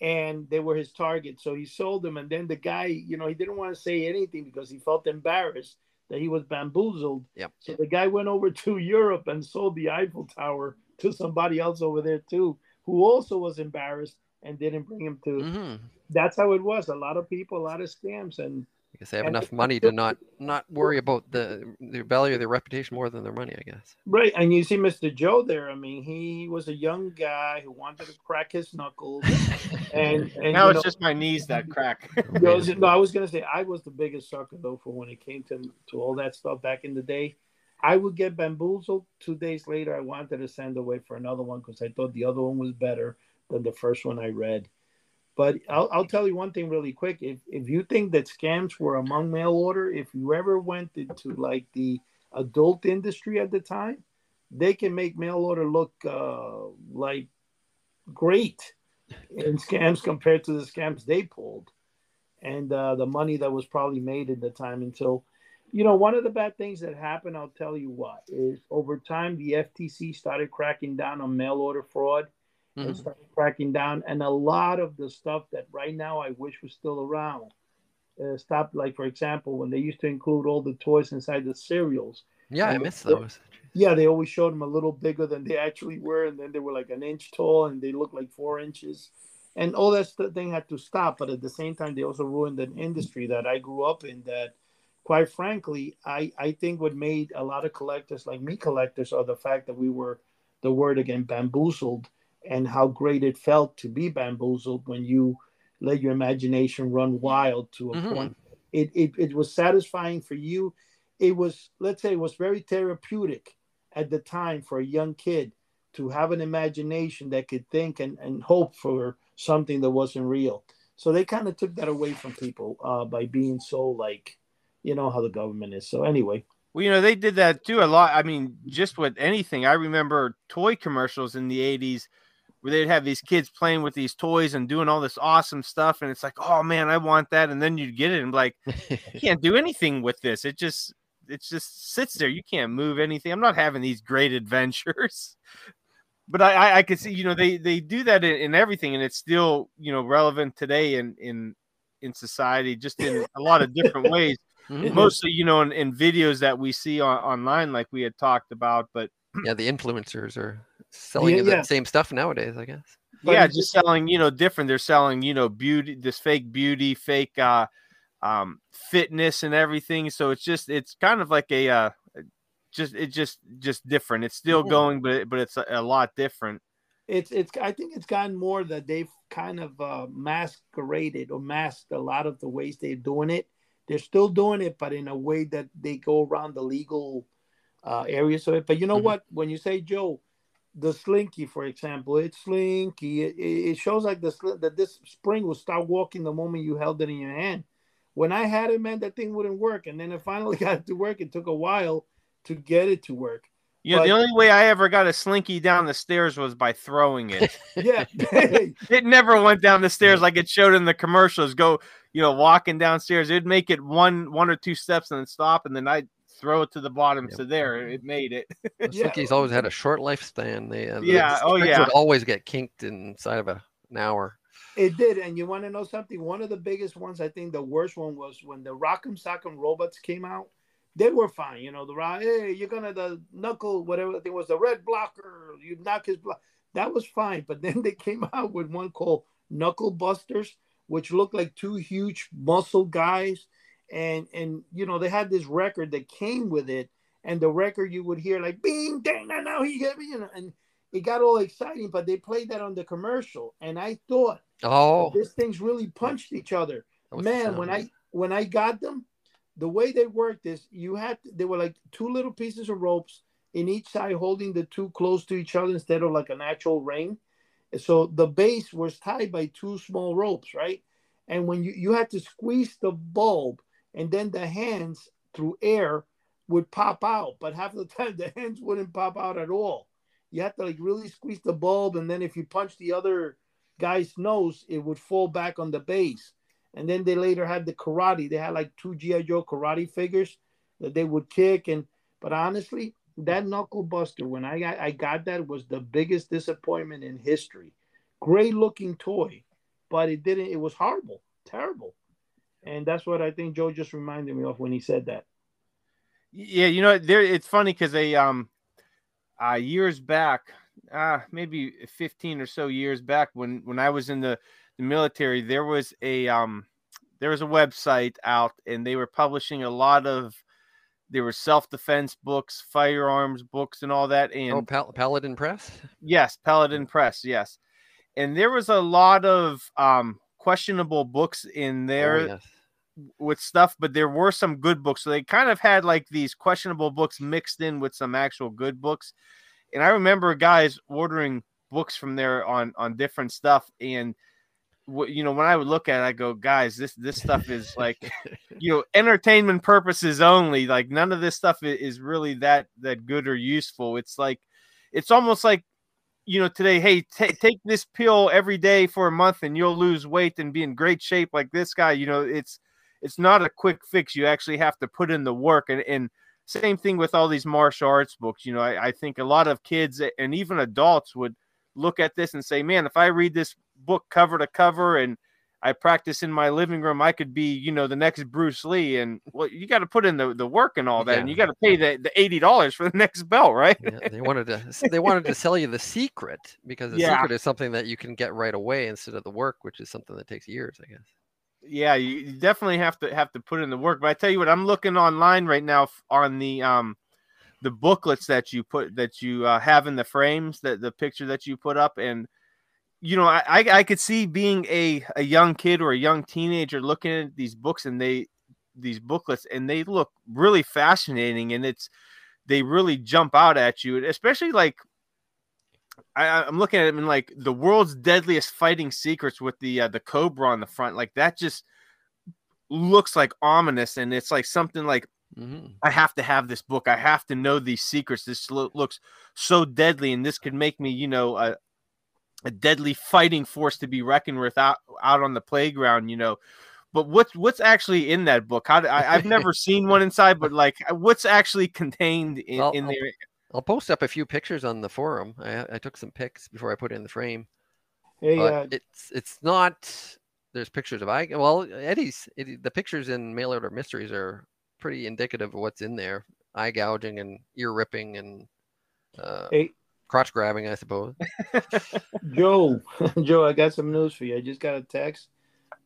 and they were his target. So he sold them. And then the guy, you know, he didn't want to say anything because he felt embarrassed that he was bamboozled. Yep. So the guy went over to Europe and sold the Eiffel Tower to somebody else over there, too, who also was embarrassed and didn't bring him to. That's how it was. A lot of people, a lot of scams. And I guess they have enough money to not worry about the value of their reputation more than their money, I guess. Right. And you see Mr. Joe there. I mean, he was a young guy who wanted to crack his knuckles. And now it's just my knees that crack. No, I was going to say, I was the biggest sucker, though, for when it came to all that stuff back in the day. I would get bamboozled. 2 days later, I wanted to send away for another one because I thought the other one was better than the first one I read. But I'll tell you one thing really quick. If you think that scams were among mail order, if you ever went into like the adult industry at the time, they can make mail order look like great in scams compared to the scams they pulled, and the money that was probably made at the time. Until, you know, one of the bad things that happened, I'll tell you what, is over time the FTC started cracking down on mail order fraud. And started cracking down, and a lot of the stuff that right now I wish was still around stopped. Like, for example, when they used to include all the toys inside the cereals. Yeah, I miss those. Yeah, they always showed them a little bigger than they actually were, and then they were like an inch tall, and they looked like 4 inches, and all that thing had to stop. But at the same time, they also ruined an industry that I grew up in. That, quite frankly, I think what made a lot of collectors like me collectors are the fact that we were, the word again, bamboozled. And how great it felt to be bamboozled when you let your imagination run wild to a point. It was satisfying for you. It was, let's say, it was very therapeutic at the time for a young kid to have an imagination that could think and hope for something that wasn't real. So they kind of took that away from people by being so, like, you know, how the government is. So anyway. Well, you know, they did that too a lot. I mean, just with anything. I remember toy commercials in the 80s where they'd have these kids playing with these toys and doing all this awesome stuff. And it's like, oh, man, I want that. And then you'd get it and be like, I can't do anything with this. It just sits there. You can't move anything. I'm not having these great adventures. But I could see, you know, they do that in everything. And it's still, you know, relevant today in society, just in a lot of different ways. Mm-hmm. Mostly, you know, in videos that we see online, like we had talked about. But yeah, the influencers are selling that same stuff nowadays, I guess. But yeah, just selling, you know, different. They're selling, you know, beauty, this fake beauty, fake fitness and everything. So it's kind of like a just different. It's still going, but it's a lot different. I think it's gotten more that they've kind of masqueraded or masked a lot of the ways they're doing it. They're still doing it, but in a way that they go around the legal areas of it. But you know what? When you say, Joe, the slinky, for example, it's slinky. It shows like that this spring will start walking the moment you held it in your hand. When I had it, man, that thing wouldn't work. And then it finally got it to work. It took a while to get it to work. Yeah, the only way I ever got a slinky down the stairs was by throwing it. Yeah. It never went down the stairs like it showed in the commercials. Go, you know, walking downstairs. It'd make it one or two steps and then stop, and then I'd throw it to the bottom. Yep. So there, it made it. Slinkies always had a short lifespan. They would always get kinked inside of an hour. It did, and you want to know something? One of the biggest ones, I think the worst one, was when the Rock'em Sock'em Robots came out. They were fine, you know, you're gonna the knuckle, whatever it was, the red blocker, you knock his block. That was fine. But then they came out with one called Knuckle Busters, which looked like two huge muscle guys. And you know, they had this record that came with it, and the record you would hear like bing dang, now he hit me, you know, and it got all exciting, but they played that on the commercial, and I thought, this thing's really punched each other. Man, when I got them, the way they worked is they were like two little pieces of ropes in each side holding the two close to each other instead of like an actual ring. So the base was tied by two small ropes, right? And when you had to squeeze the bulb, and then the hands through air would pop out, but half the time the hands wouldn't pop out at all. You had to like really squeeze the bulb, and then if you punched the other guy's nose, it would fall back on the base. And then they later had the karate. They had like two G.I. Joe karate figures that they would kick. But honestly, that Knuckle Buster, when I got that, was the biggest disappointment in history. Great looking toy, but it was horrible, terrible. And that's what I think Joe just reminded me of when he said that. Yeah, you know, it's funny because they years back, maybe 15 or so years back, when I was in the military, there was a website out, and they were publishing a lot of, there were self-defense books, firearms books, and all that. And Paladin Press. Yes. Paladin Press. Yes. And there was a lot of questionable books in there with stuff, but there were some good books. So they kind of had like these questionable books mixed in with some actual good books. And I remember guys ordering books from there on different stuff. And you know, when I would look at it, I go, guys, this stuff is like, you know, entertainment purposes only. Like none of this stuff is really that good or useful. It's like, it's almost like, you know, today, hey, take this pill every day for a month and you'll lose weight and be in great shape like this guy. You know, it's not a quick fix. You actually have to put in the work. And same thing with all these martial arts books. You know, I think a lot of kids and even adults would look at this and say, man, if I read this book cover to cover and I practice in my living room, I could be, you know, the next Bruce Lee. And well, you got to put in the work and all that, and you got to pay the $80 for the next belt, right? Yeah, they wanted to sell you the secret, because the secret is something that you can get right away instead of the work, which is something that takes years, I guess. Yeah, you definitely have to put in the work. But I tell you what, I'm looking online right now on the booklets that you put have in the frames, that the picture that you put up. And you know, I could see being a young kid or a young teenager looking at these books and these booklets, and they look really fascinating, and they really jump out at you, especially like I'm looking at him in like the world's deadliest fighting secrets with the cobra on the front. Like that just looks like ominous. And it's like something like, I have to have this book. I have to know these secrets. This looks so deadly. And this could make me, you know, a deadly fighting force to be reckoned with out on the playground, you know. But what's actually in that book? I've never seen one inside, but like what's actually contained in there? I'll post up a few pictures on the forum. I took some pics before I put it in the frame. Hey, it's not. There's pictures of the pictures in Mail Order Mysteries are pretty indicative of what's in there. Eye gouging and ear ripping and crotch grabbing, I suppose. Joe, I got some news for you. I just got a text.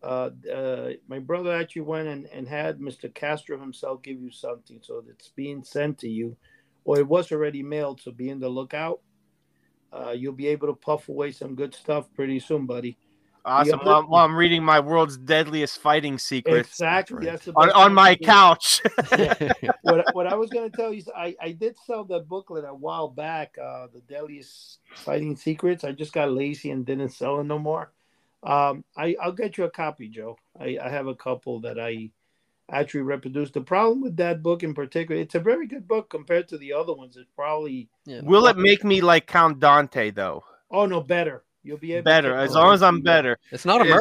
My brother actually went and had Mr. Castro himself give you something, so it's being sent to you. Or it was already mailed, so be in the lookout. You'll be able to puff away some good stuff pretty soon, buddy. Awesome. While I'm reading my world's deadliest fighting secrets. Exactly. That's right. On my couch. Yeah. What I was going to tell you is I did sell that booklet a while back, The Deadliest Fighting Secrets. I just got lazy and didn't sell it no more. I'll get you a copy, Joe. I have a couple that I actually reproduced. The problem with that book in particular, it's a very good book compared to the other ones. It's probably will it make me like Count Dante though? Oh no, better. You'll be able better as long as I'm better. It's not a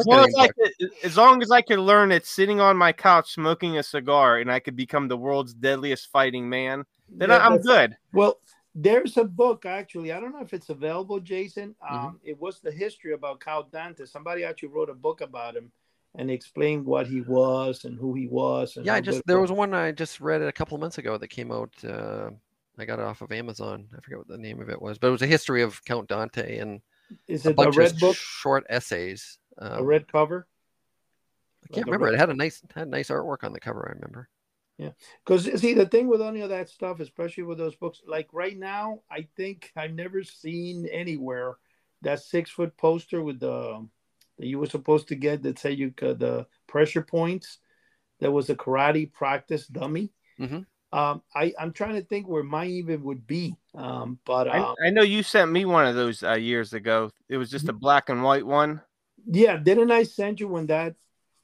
as long as I can learn it sitting on my couch smoking a cigar and I could become the world's deadliest fighting man, then I'm good. Well, there's a book actually. I don't know if it's available, Jason. It was the history about Count Dante. Somebody actually wrote a book about him and explained what he was and who he was. And there was one I just read a couple of months ago that came out. I got it off of Amazon. I forget what the name of it was, but it was a history of Count Dante and is it a bunch of book? Short essays. A red cover. I can't remember. It had a nice artwork on the cover. I remember. Yeah, because see the thing with any of that stuff, especially with those books, like right now, I think I've never seen anywhere that 6-foot poster with the. That you were supposed to get that say you could the pressure points. There was a karate practice dummy. I'm trying to think where mine even would be. I know you sent me one of those years ago. It was just a black and white one. Yeah, didn't I send you one that?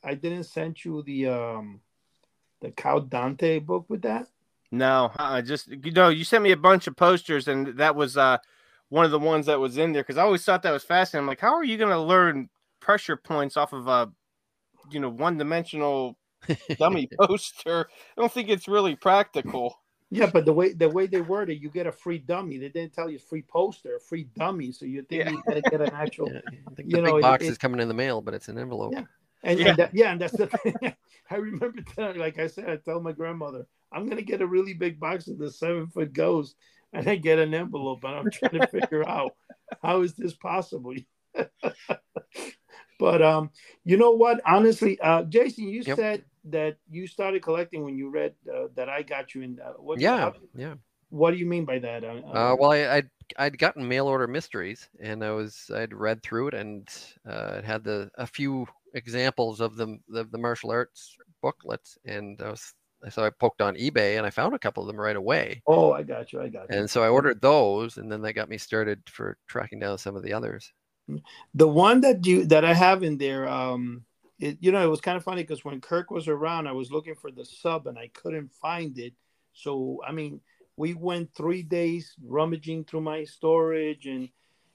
I didn't send you the Count Dante book with that. No, you sent me a bunch of posters, and that was one of the ones that was in there because I always thought that was fascinating. I'm like, how are you going to learn pressure points off of a one-dimensional dummy poster? I don't think it's really practical. Yeah, but the way they word it, you get a free dummy. They didn't tell you free poster, free dummy. So you think you gotta get an actual. Yeah, I think the big box is coming in the mail, but it's an envelope. Yeah, and that's the thing. I remember telling, like I said, I told my grandmother, I'm gonna get a really big box of the 7-foot ghost, and I get an envelope, and I'm trying to figure out how is this possible. But you know what? Honestly, Jason, you said that you started collecting when you read that I got you in. What do you mean by that? Well, I'd gotten Mail Order Mysteries, and I'd read through it, and it had a few examples of the martial arts booklets, and so I poked on eBay, and I found a couple of them right away. Oh, I got you. And so I ordered those, and then they got me started for tracking down some of the others. The one that I have in there, it was kind of funny because when Kirk was around, I was looking for the sub and I couldn't find it. So, I mean, we went 3 days rummaging through my storage and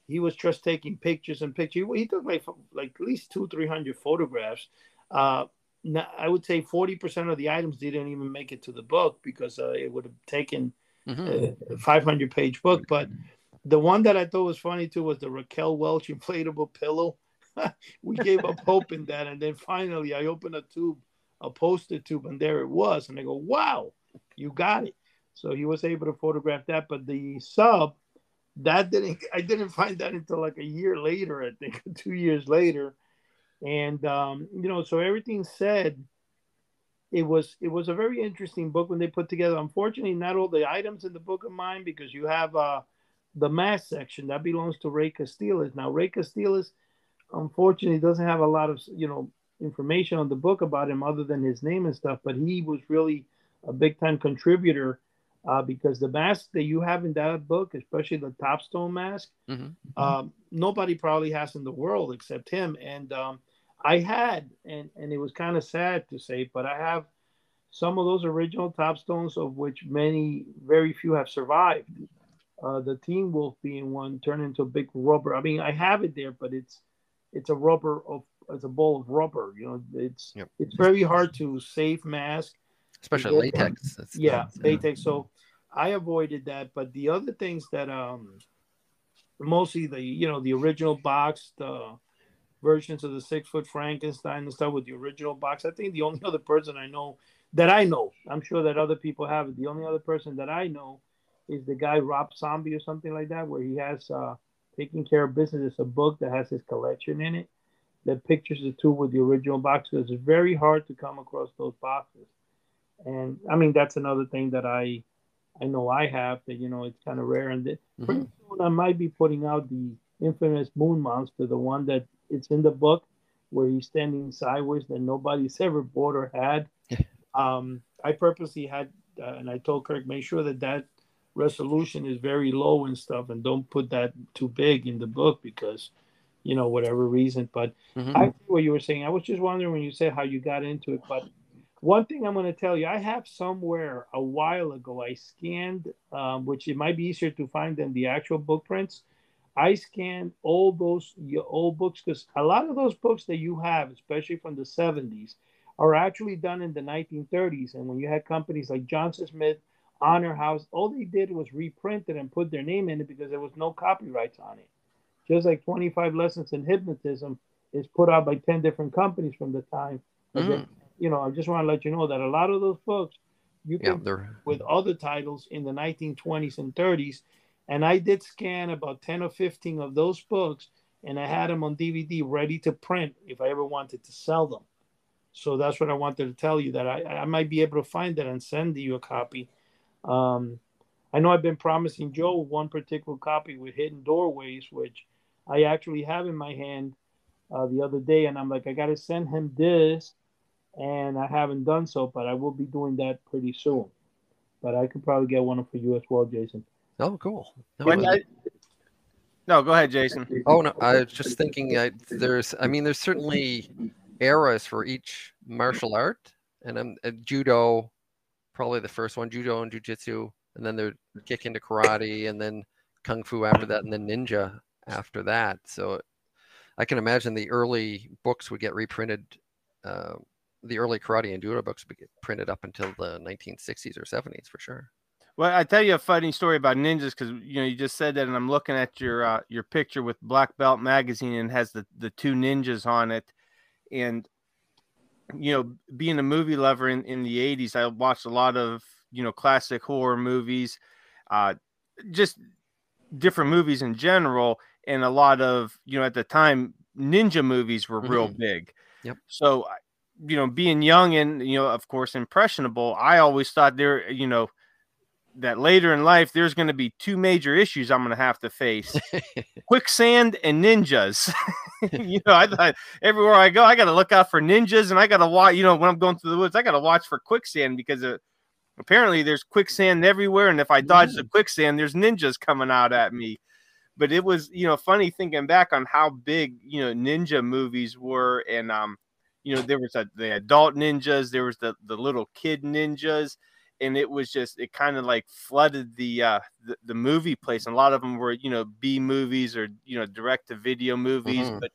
he was just taking pictures and pictures. He took like at least 200-300 photographs. I would say 40% of the items didn't even make it to the book because it would have taken a 500-page book. But the one that I thought was funny, too, was the Raquel Welch inflatable pillow. We gave up hope in that. And then finally, I opened a poster tube, and there it was. And I go, wow, you got it. So he was able to photograph that. But the sub, I didn't find that until like a year later, I think, 2 years later. And, so everything said, it was a very interesting book when they put together. Unfortunately, not all the items in the book are mine because you have the mass section that belongs to Ray Castillers. Now, Ray Castillers, unfortunately, doesn't have a lot of information on the book about him other than his name and stuff. But he was really a big time contributor because the mask that you have in that book, especially the Topstone mask, nobody probably has in the world except him. And I had, and it was kind of sad to say, but I have some of those original Topstones, of which many, very few have survived. The Teen Wolf being one, turned into a big rubber. I mean, I have it there, but it's a rubber of, it's a ball of rubber. You know, it's very hard to save mask, especially latex. Latex. So I avoided that. But the other things that mostly the the original box, the versions of the 6-foot Frankenstein and stuff with the original box. I think the only other person I know that I know, I'm sure that other people have it. The only other person that I know is the guy Rob Zombie or something like that, where he has Taking Care of Business. It's a book that has his collection in it that pictures the two with the original boxes. It's very hard to come across those boxes. And I mean, that's another thing that I know I have that, it's kind of rare. And pretty soon I might be putting out the infamous Moon Monster, the one that it's in the book where he's standing sideways that nobody's ever bought or had. I purposely had, and I told Kirk, make sure that that resolution is very low and stuff, and don't put that too big in the book because, whatever reason. But I what you were saying, I was just wondering when you said how you got into it. But one thing I'm going to tell you, I have somewhere a while ago, I scanned, which it might be easier to find than the actual book prints. I scanned all those old books because a lot of those books that you have, especially from the 70s, are actually done in the 1930s. And when you had companies like Johnson Smith, Honor House, all they did was reprint it and put their name in it because there was no copyrights on it. Just like 25 Lessons in Hypnotism is put out by 10 different companies from the time. I just want to let you know that a lot of those books, you can with other titles in the 1920s and 30s. And I did scan about 10 or 15 of those books, and I had them on DVD ready to print if I ever wanted to sell them. So that's what I wanted to tell you, that I might be able to find that and send you a copy. I know I've been promising Joe one particular copy with Hidden Doorways, which I actually have in my hand the other day. And I'm like, I got to send him this. And I haven't done so, but I will be doing that pretty soon. But I could probably get one for you as well, Jason. Oh, cool. No, go ahead, Jason. Oh, no, I was just thinking there's certainly eras for each martial art. And judo, probably the first one, judo and jiu-jitsu, and then they kick into karate, and then kung fu after that, and then ninja after that. So I can imagine the early books would get reprinted. The early karate and judo books would get printed up until the 1960s or 70s for sure. Well, I tell you a funny story about ninjas because you just said that, and I'm looking at your picture with Black Belt magazine, and has the two ninjas on it. And being a movie lover in the 80s, I watched a lot of classic horror movies, just different movies in general, and a lot of at the time ninja movies were real big. Yep. So being young and of course impressionable, I always thought there that later in life, there's going to be two major issues I'm going to have to face: quicksand and ninjas. I thought everywhere I go, I got to look out for ninjas, and I got to watch, when I'm going through the woods, I got to watch for quicksand because apparently there's quicksand everywhere. And if I dodge the quicksand, there's ninjas coming out at me. But it was, funny thinking back on how big, ninja movies were. And, there was the adult ninjas, there was the little kid ninjas. And it was just, it kind of like flooded the movie place. And a lot of them were, B movies or, direct to video movies, but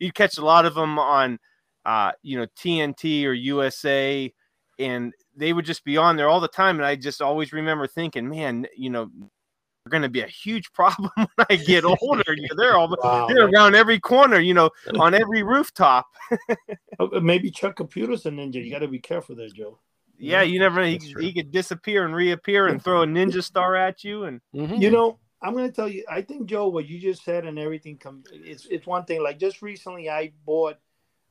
you'd catch a lot of them on, TNT or USA, and they would just be on there all the time. And I just always remember thinking, man, they're going to be a huge problem when I get older. They're around every corner, on every rooftop. Maybe Chuck Caputo's a ninja. You got to be careful there, Joe. Yeah, you never. He could disappear and reappear and throw a ninja star at you. And I'm going to tell you, I think, Joe, what you just said and everything, it's one thing. Like just recently, I bought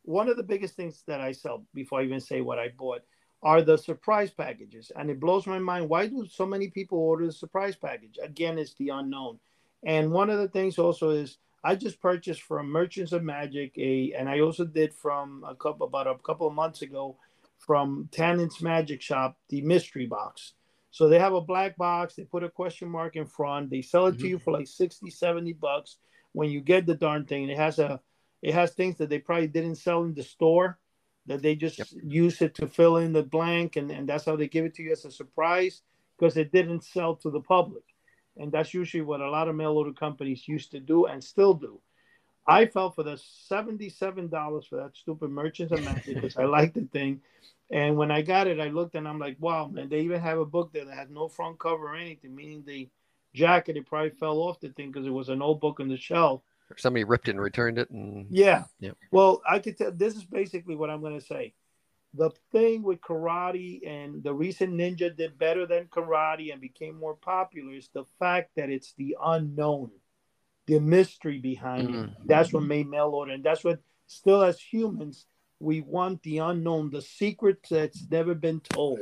one of the biggest things that I sell. Before I even say what I bought, are the surprise packages, and it blows my mind. Why do so many people order the surprise package? Again, it's the unknown. And one of the things also is I just purchased from Merchants of Magic and I also did from about a couple of months ago, from Tannen's Magic Shop, the mystery box. So they have a black box. They put a question mark in front. They sell it to you for like 60, 70 bucks. When you get the darn thing, it has things that they probably didn't sell in the store, that they just use it to fill in the blank. And that's how they give it to you as a surprise, because it didn't sell to the public. And that's usually what a lot of mail order companies used to do and still do. I fell for the $77 for that stupid Merchant of Magic because I liked the thing. And when I got it, I looked and I'm like, wow, man, they even have a book there that had no front cover or anything, meaning the jacket, it probably fell off the thing because it was an old book on the shelf. Or somebody ripped it and returned it. And well, I could tell this is basically what I'm going to say. The thing with karate and the reason ninja did better than karate and became more popular is the fact that it's the unknown, the mystery behind it. That's what made mail order. And that's what still as humans, we want the unknown, the secret that's never been told.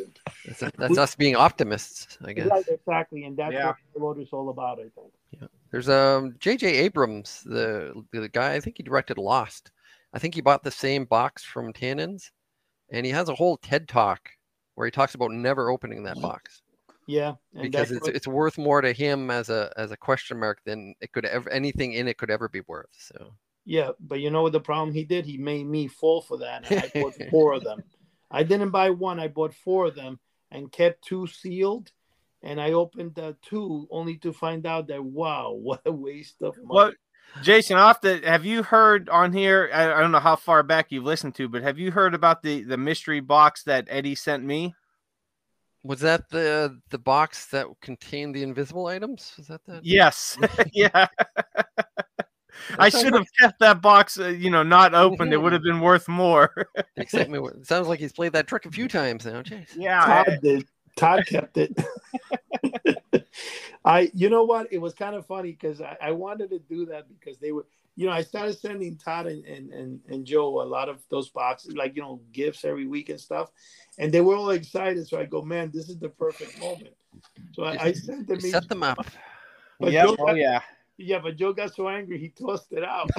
That's us being optimists, I guess. Right, exactly. And that's what mail order is all about, I think. Yeah. There's JJ Abrams, the guy, I think he directed Lost. I think he bought the same box from Tannen's. And he has a whole TED Talk where he talks about never opening that box. Yeah, and because it's worth more to him as a question mark than it could ever anything in it could ever be worth. So yeah, but you know what the problem he did? He made me fall for that, and I bought four of them. I didn't buy one; I bought four of them and kept two sealed. And I opened two only to find out that wow, what a waste of money. What? Jason, have you heard on here? I don't know how far back you've listened to, but have you heard about the mystery box that Eddie sent me? Was that the box that contained the invisible items? Was that that? Yes. Yeah. I should have kept that box, not open. It would have been worth more. Except it sounds like he's played that trick a few times now. Jeez. Yeah. Todd kept it. You know what? It was kind of funny because I wanted to do that because they were, I started sending Todd and Joe a lot of those boxes, like, gifts every week and stuff. And they were all excited. So I go, man, this is the perfect moment. So I sent them. Set them up. But yeah. Yeah, but Joe got so angry, he tossed it out.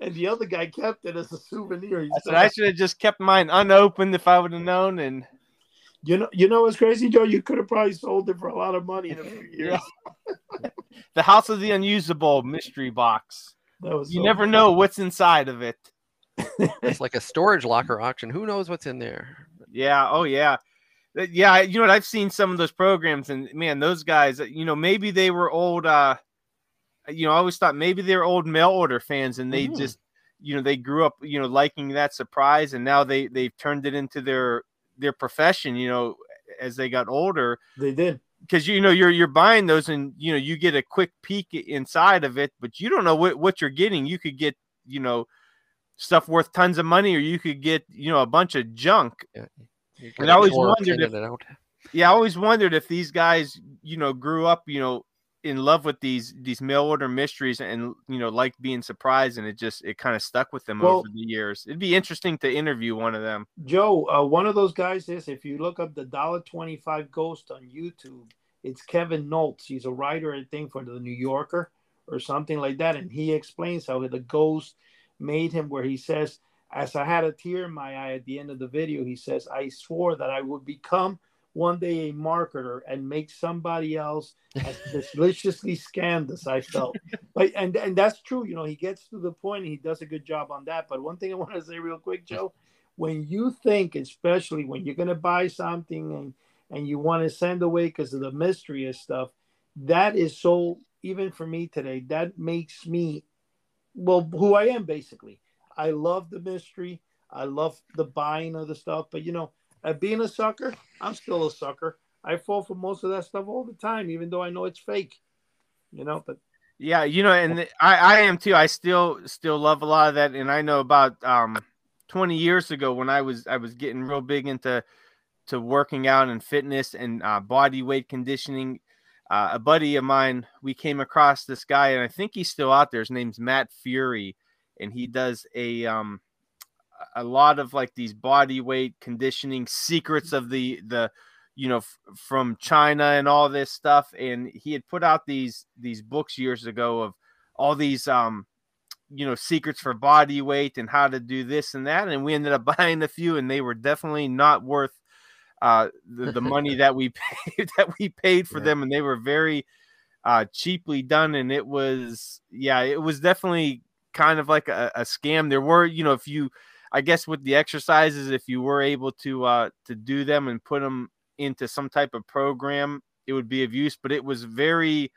And the other guy kept it as a souvenir. He said, I should have just kept mine unopened if I would have known. And You know what's crazy, Joe? You could have probably sold it for a lot of money in a few years. The House of the Unusable mystery box. You never know what's inside of it. It's like a storage locker auction. Who knows what's in there? Yeah. Oh, yeah. Yeah. You know what? I've seen some of those programs, and man, those guys, maybe they were old. I always thought maybe they were old mail order fans, and they just, they grew up, liking that surprise, and now they've turned it into their profession, as they got older. They did, because you're buying those, and you get a quick peek inside of it, but you don't know what you're getting. You could get stuff worth tons of money, or you could get a bunch of junk. And I always wondered if these guys grew up in love with these mail order mysteries, and like being surprised, and it kind of stuck with them over the years. It'd be interesting to interview one of them. Joe, one of those guys is, if you look up the $1.25 ghost on YouTube, it's Kevin Noltz. He's a writer, I think, for the New Yorker or something like that, and he explains how the ghost made him. Where he says, "As I had a tear in my eye at the end of the video," he says, "I swore that I would become one day a marketer and make somebody else as deliciously scammed as I felt." But, and that's true. He gets to the point, and he does a good job on that. But one thing I want to say real quick, Joe, when you think, especially when you're going to buy something and you want to send away because of the mystery and stuff, that is so, even for me today, that makes me, who I am, basically. I love the mystery. I love the buying of the stuff. But, being a sucker, I'm still a sucker. I fall for most of that stuff all the time, even though I know it's fake. But yeah, and I am too. I still love a lot of that. And I know about 20 years ago when I was getting real big into working out and fitness and body weight conditioning. A buddy of mine, we came across this guy, and I think he's still out there. His name's Matt Fury, and he does a lot of like these body weight conditioning secrets of the from China and all this stuff. And he had put out these books years ago of all these, secrets for body weight and how to do this and that. And we ended up buying a few, and they were definitely not worth the money that we paid for them, and they were very cheaply done. And it was, yeah, it was definitely kind of like a scam. There were, you know, if you, I guess with the exercises, if you were able to do them and put them into some type of program, it would be of use. But it was very,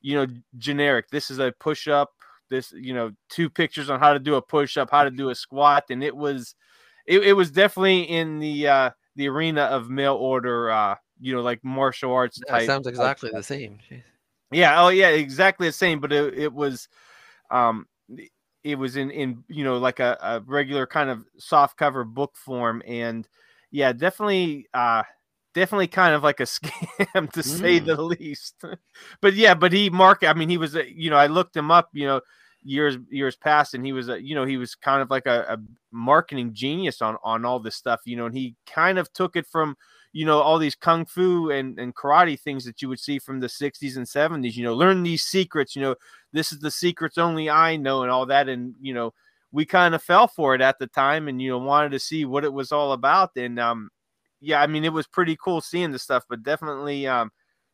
you know, generic. This is a push up. This, you know, 2 pictures on how to do a push up, how to do a squat, and it was definitely in the arena of mail order, you know, like martial arts type. It sounds exactly the same. Jeez. Yeah, oh yeah, exactly the same. But it was, it was in you know, like a regular kind of soft cover book form. And yeah, definitely definitely kind of like a scam to say the least. But yeah, but he I mean, he was you know, I looked him up, you know, years past, and he was you know, he was kind of like a marketing genius on all this stuff, you know. And he kind of took it from, you know, all these kung fu and karate things that you would see from the 60s and 70s, you know, learn these secrets, you know, this is the secrets only I know and all that. And, you know, we kind of fell for it at the time and, you know, wanted to see what it was all about. And, yeah, I mean, it was pretty cool seeing this stuff, but definitely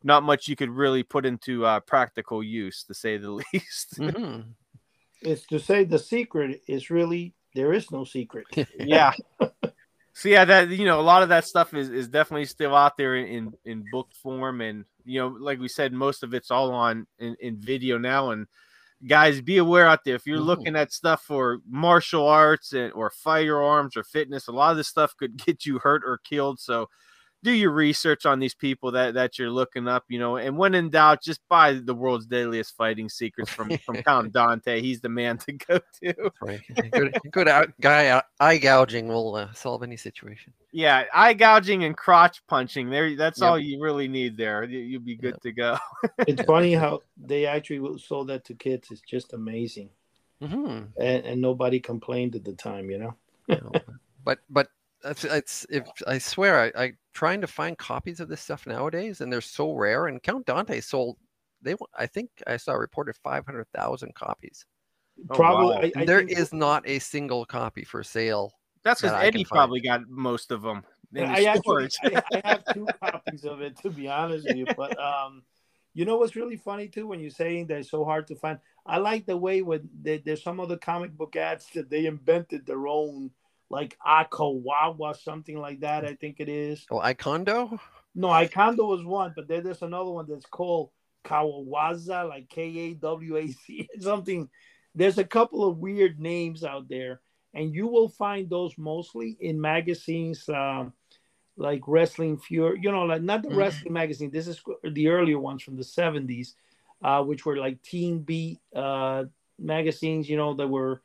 not much you could really put into practical use, to say the least. Mm-hmm. It's to say the secret is really, there is no secret. Yeah. So yeah, that, you know, a lot of that stuff is definitely still out there in book form. And, you know, like we said, most of it's all on in video now. And guys, be aware out there, if you're looking at stuff for martial arts and or firearms or fitness, a lot of this stuff could get you hurt or killed. So do your research on these people that you're looking up, you know. And when in doubt, just buy the world's deadliest fighting secrets from Count Dante. He's the man to go to. Right. Good guy. Eye gouging will solve any situation. Yeah, eye gouging and crotch punching. That's all you really need there. You'll be good to go. It's funny how they actually sold that to kids. It's just amazing. Mm-hmm. And nobody complained at the time, you know. But I swear I trying to find copies of this stuff nowadays, and they're so rare. And Count Dante sold, I think I saw reported 500,000 copies. Probably. Oh, wow. There is not a single copy for sale. That's because Eddie probably got most of them. I have 2 copies of it, to be honest with you. But you know what's really funny too, when you're saying they're so hard to find. I like the way there's some of the comic book ads that they invented their own. Like Akawawa, something like that, I think it is. Oh, Ikondo? No, Ikondo is one, but there's another one that's called Kawawaza, like K-A-W-A-C, something. There's a couple of weird names out there, and you will find those mostly in magazines like Wrestling Fury. You know, like not the wrestling magazine. This is the earlier ones from the 70s, which were like Teen Beat magazines, you know, that were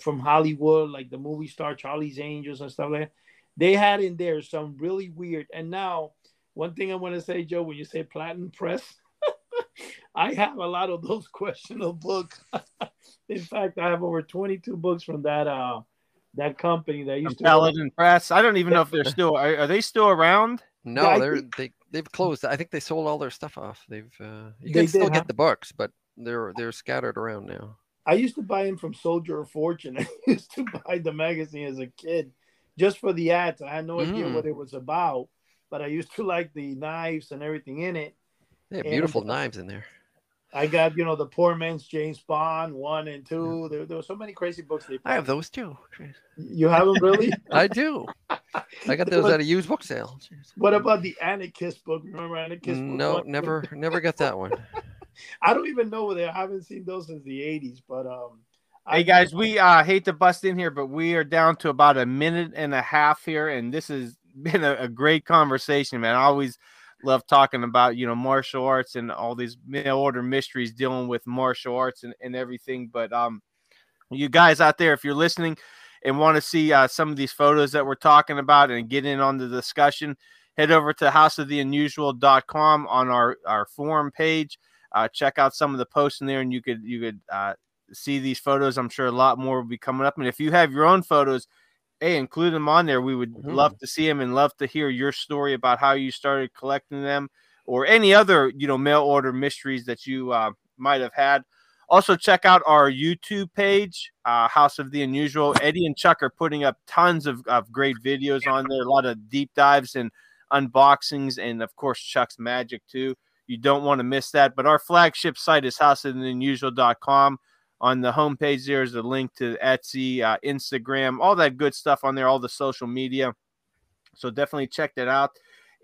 from Hollywood, like the movie star Charlie's Angels and stuff like that. They had in there some really weird. And now, one thing I want to say, Joe, when you say Paladin Press, I have a lot of those questionable books. In fact, I have over 22 books from that company that used to Paladin Press. I don't even know if they're still. Are they still around? No, yeah, they've closed. I think they sold all their stuff off. They've you can still get the books, but they're scattered around now. I used to buy him from Soldier of Fortune. I used to buy the magazine as a kid just for the ads. I had no idea what it was about, but I used to like the knives and everything in it. They have beautiful knives in there. I got, you know, the Poor Man's James Bond 1 and 2. Yeah. There were so many crazy books. I have those too. You have them, really? I do. I got those at a used book sale. Jeez. What about the Anarchist book? Remember Anarchist? No, never got that one. I don't even know where they are. I haven't seen those since the 80s, but hey guys, we hate to bust in here, but we are down to about 1.5 minutes here, and this has been a great conversation, man. I always love talking about, you know, martial arts and all these mail order mysteries dealing with martial arts and everything. But you guys out there, if you're listening and want to see some of these photos that we're talking about and get in on the discussion, head over to houseoftheunusual.com on our forum page. Check out some of the posts in there, and you could see these photos. I'm sure a lot more will be coming up. And if you have your own photos, hey, include them on there. We would love to see them and love to hear your story about how you started collecting them, or any other, you know, mail order mysteries that you might have had. Also, check out our YouTube page, House of the Unusual. Eddie and Chuck are putting up tons of great videos on there, a lot of deep dives and unboxings, and of course Chuck's magic too. You don't want to miss that. But our flagship site is houseofthe unusual.com. On the homepage, there's a link to Etsy, Instagram, all that good stuff on there, all the social media. So definitely check that out.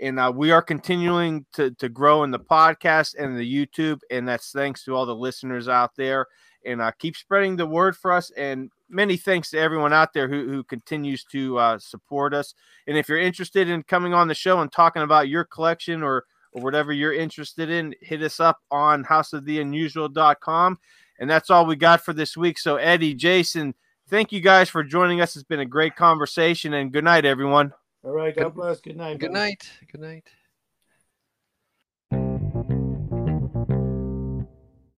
And we are continuing to grow in the podcast and the YouTube, and that's thanks to all the listeners out there. And keep spreading the word for us. And many thanks to everyone out there who continues to support us. And if you're interested in coming on the show and talking about your collection or whatever you're interested in, hit us up on houseofthe unusual.com. And that's all we got for this week. So, Eddie, Jason, thank you guys for joining us. It's been a great conversation, and good night, everyone. All right. God bless. Good night. Good night. Good night.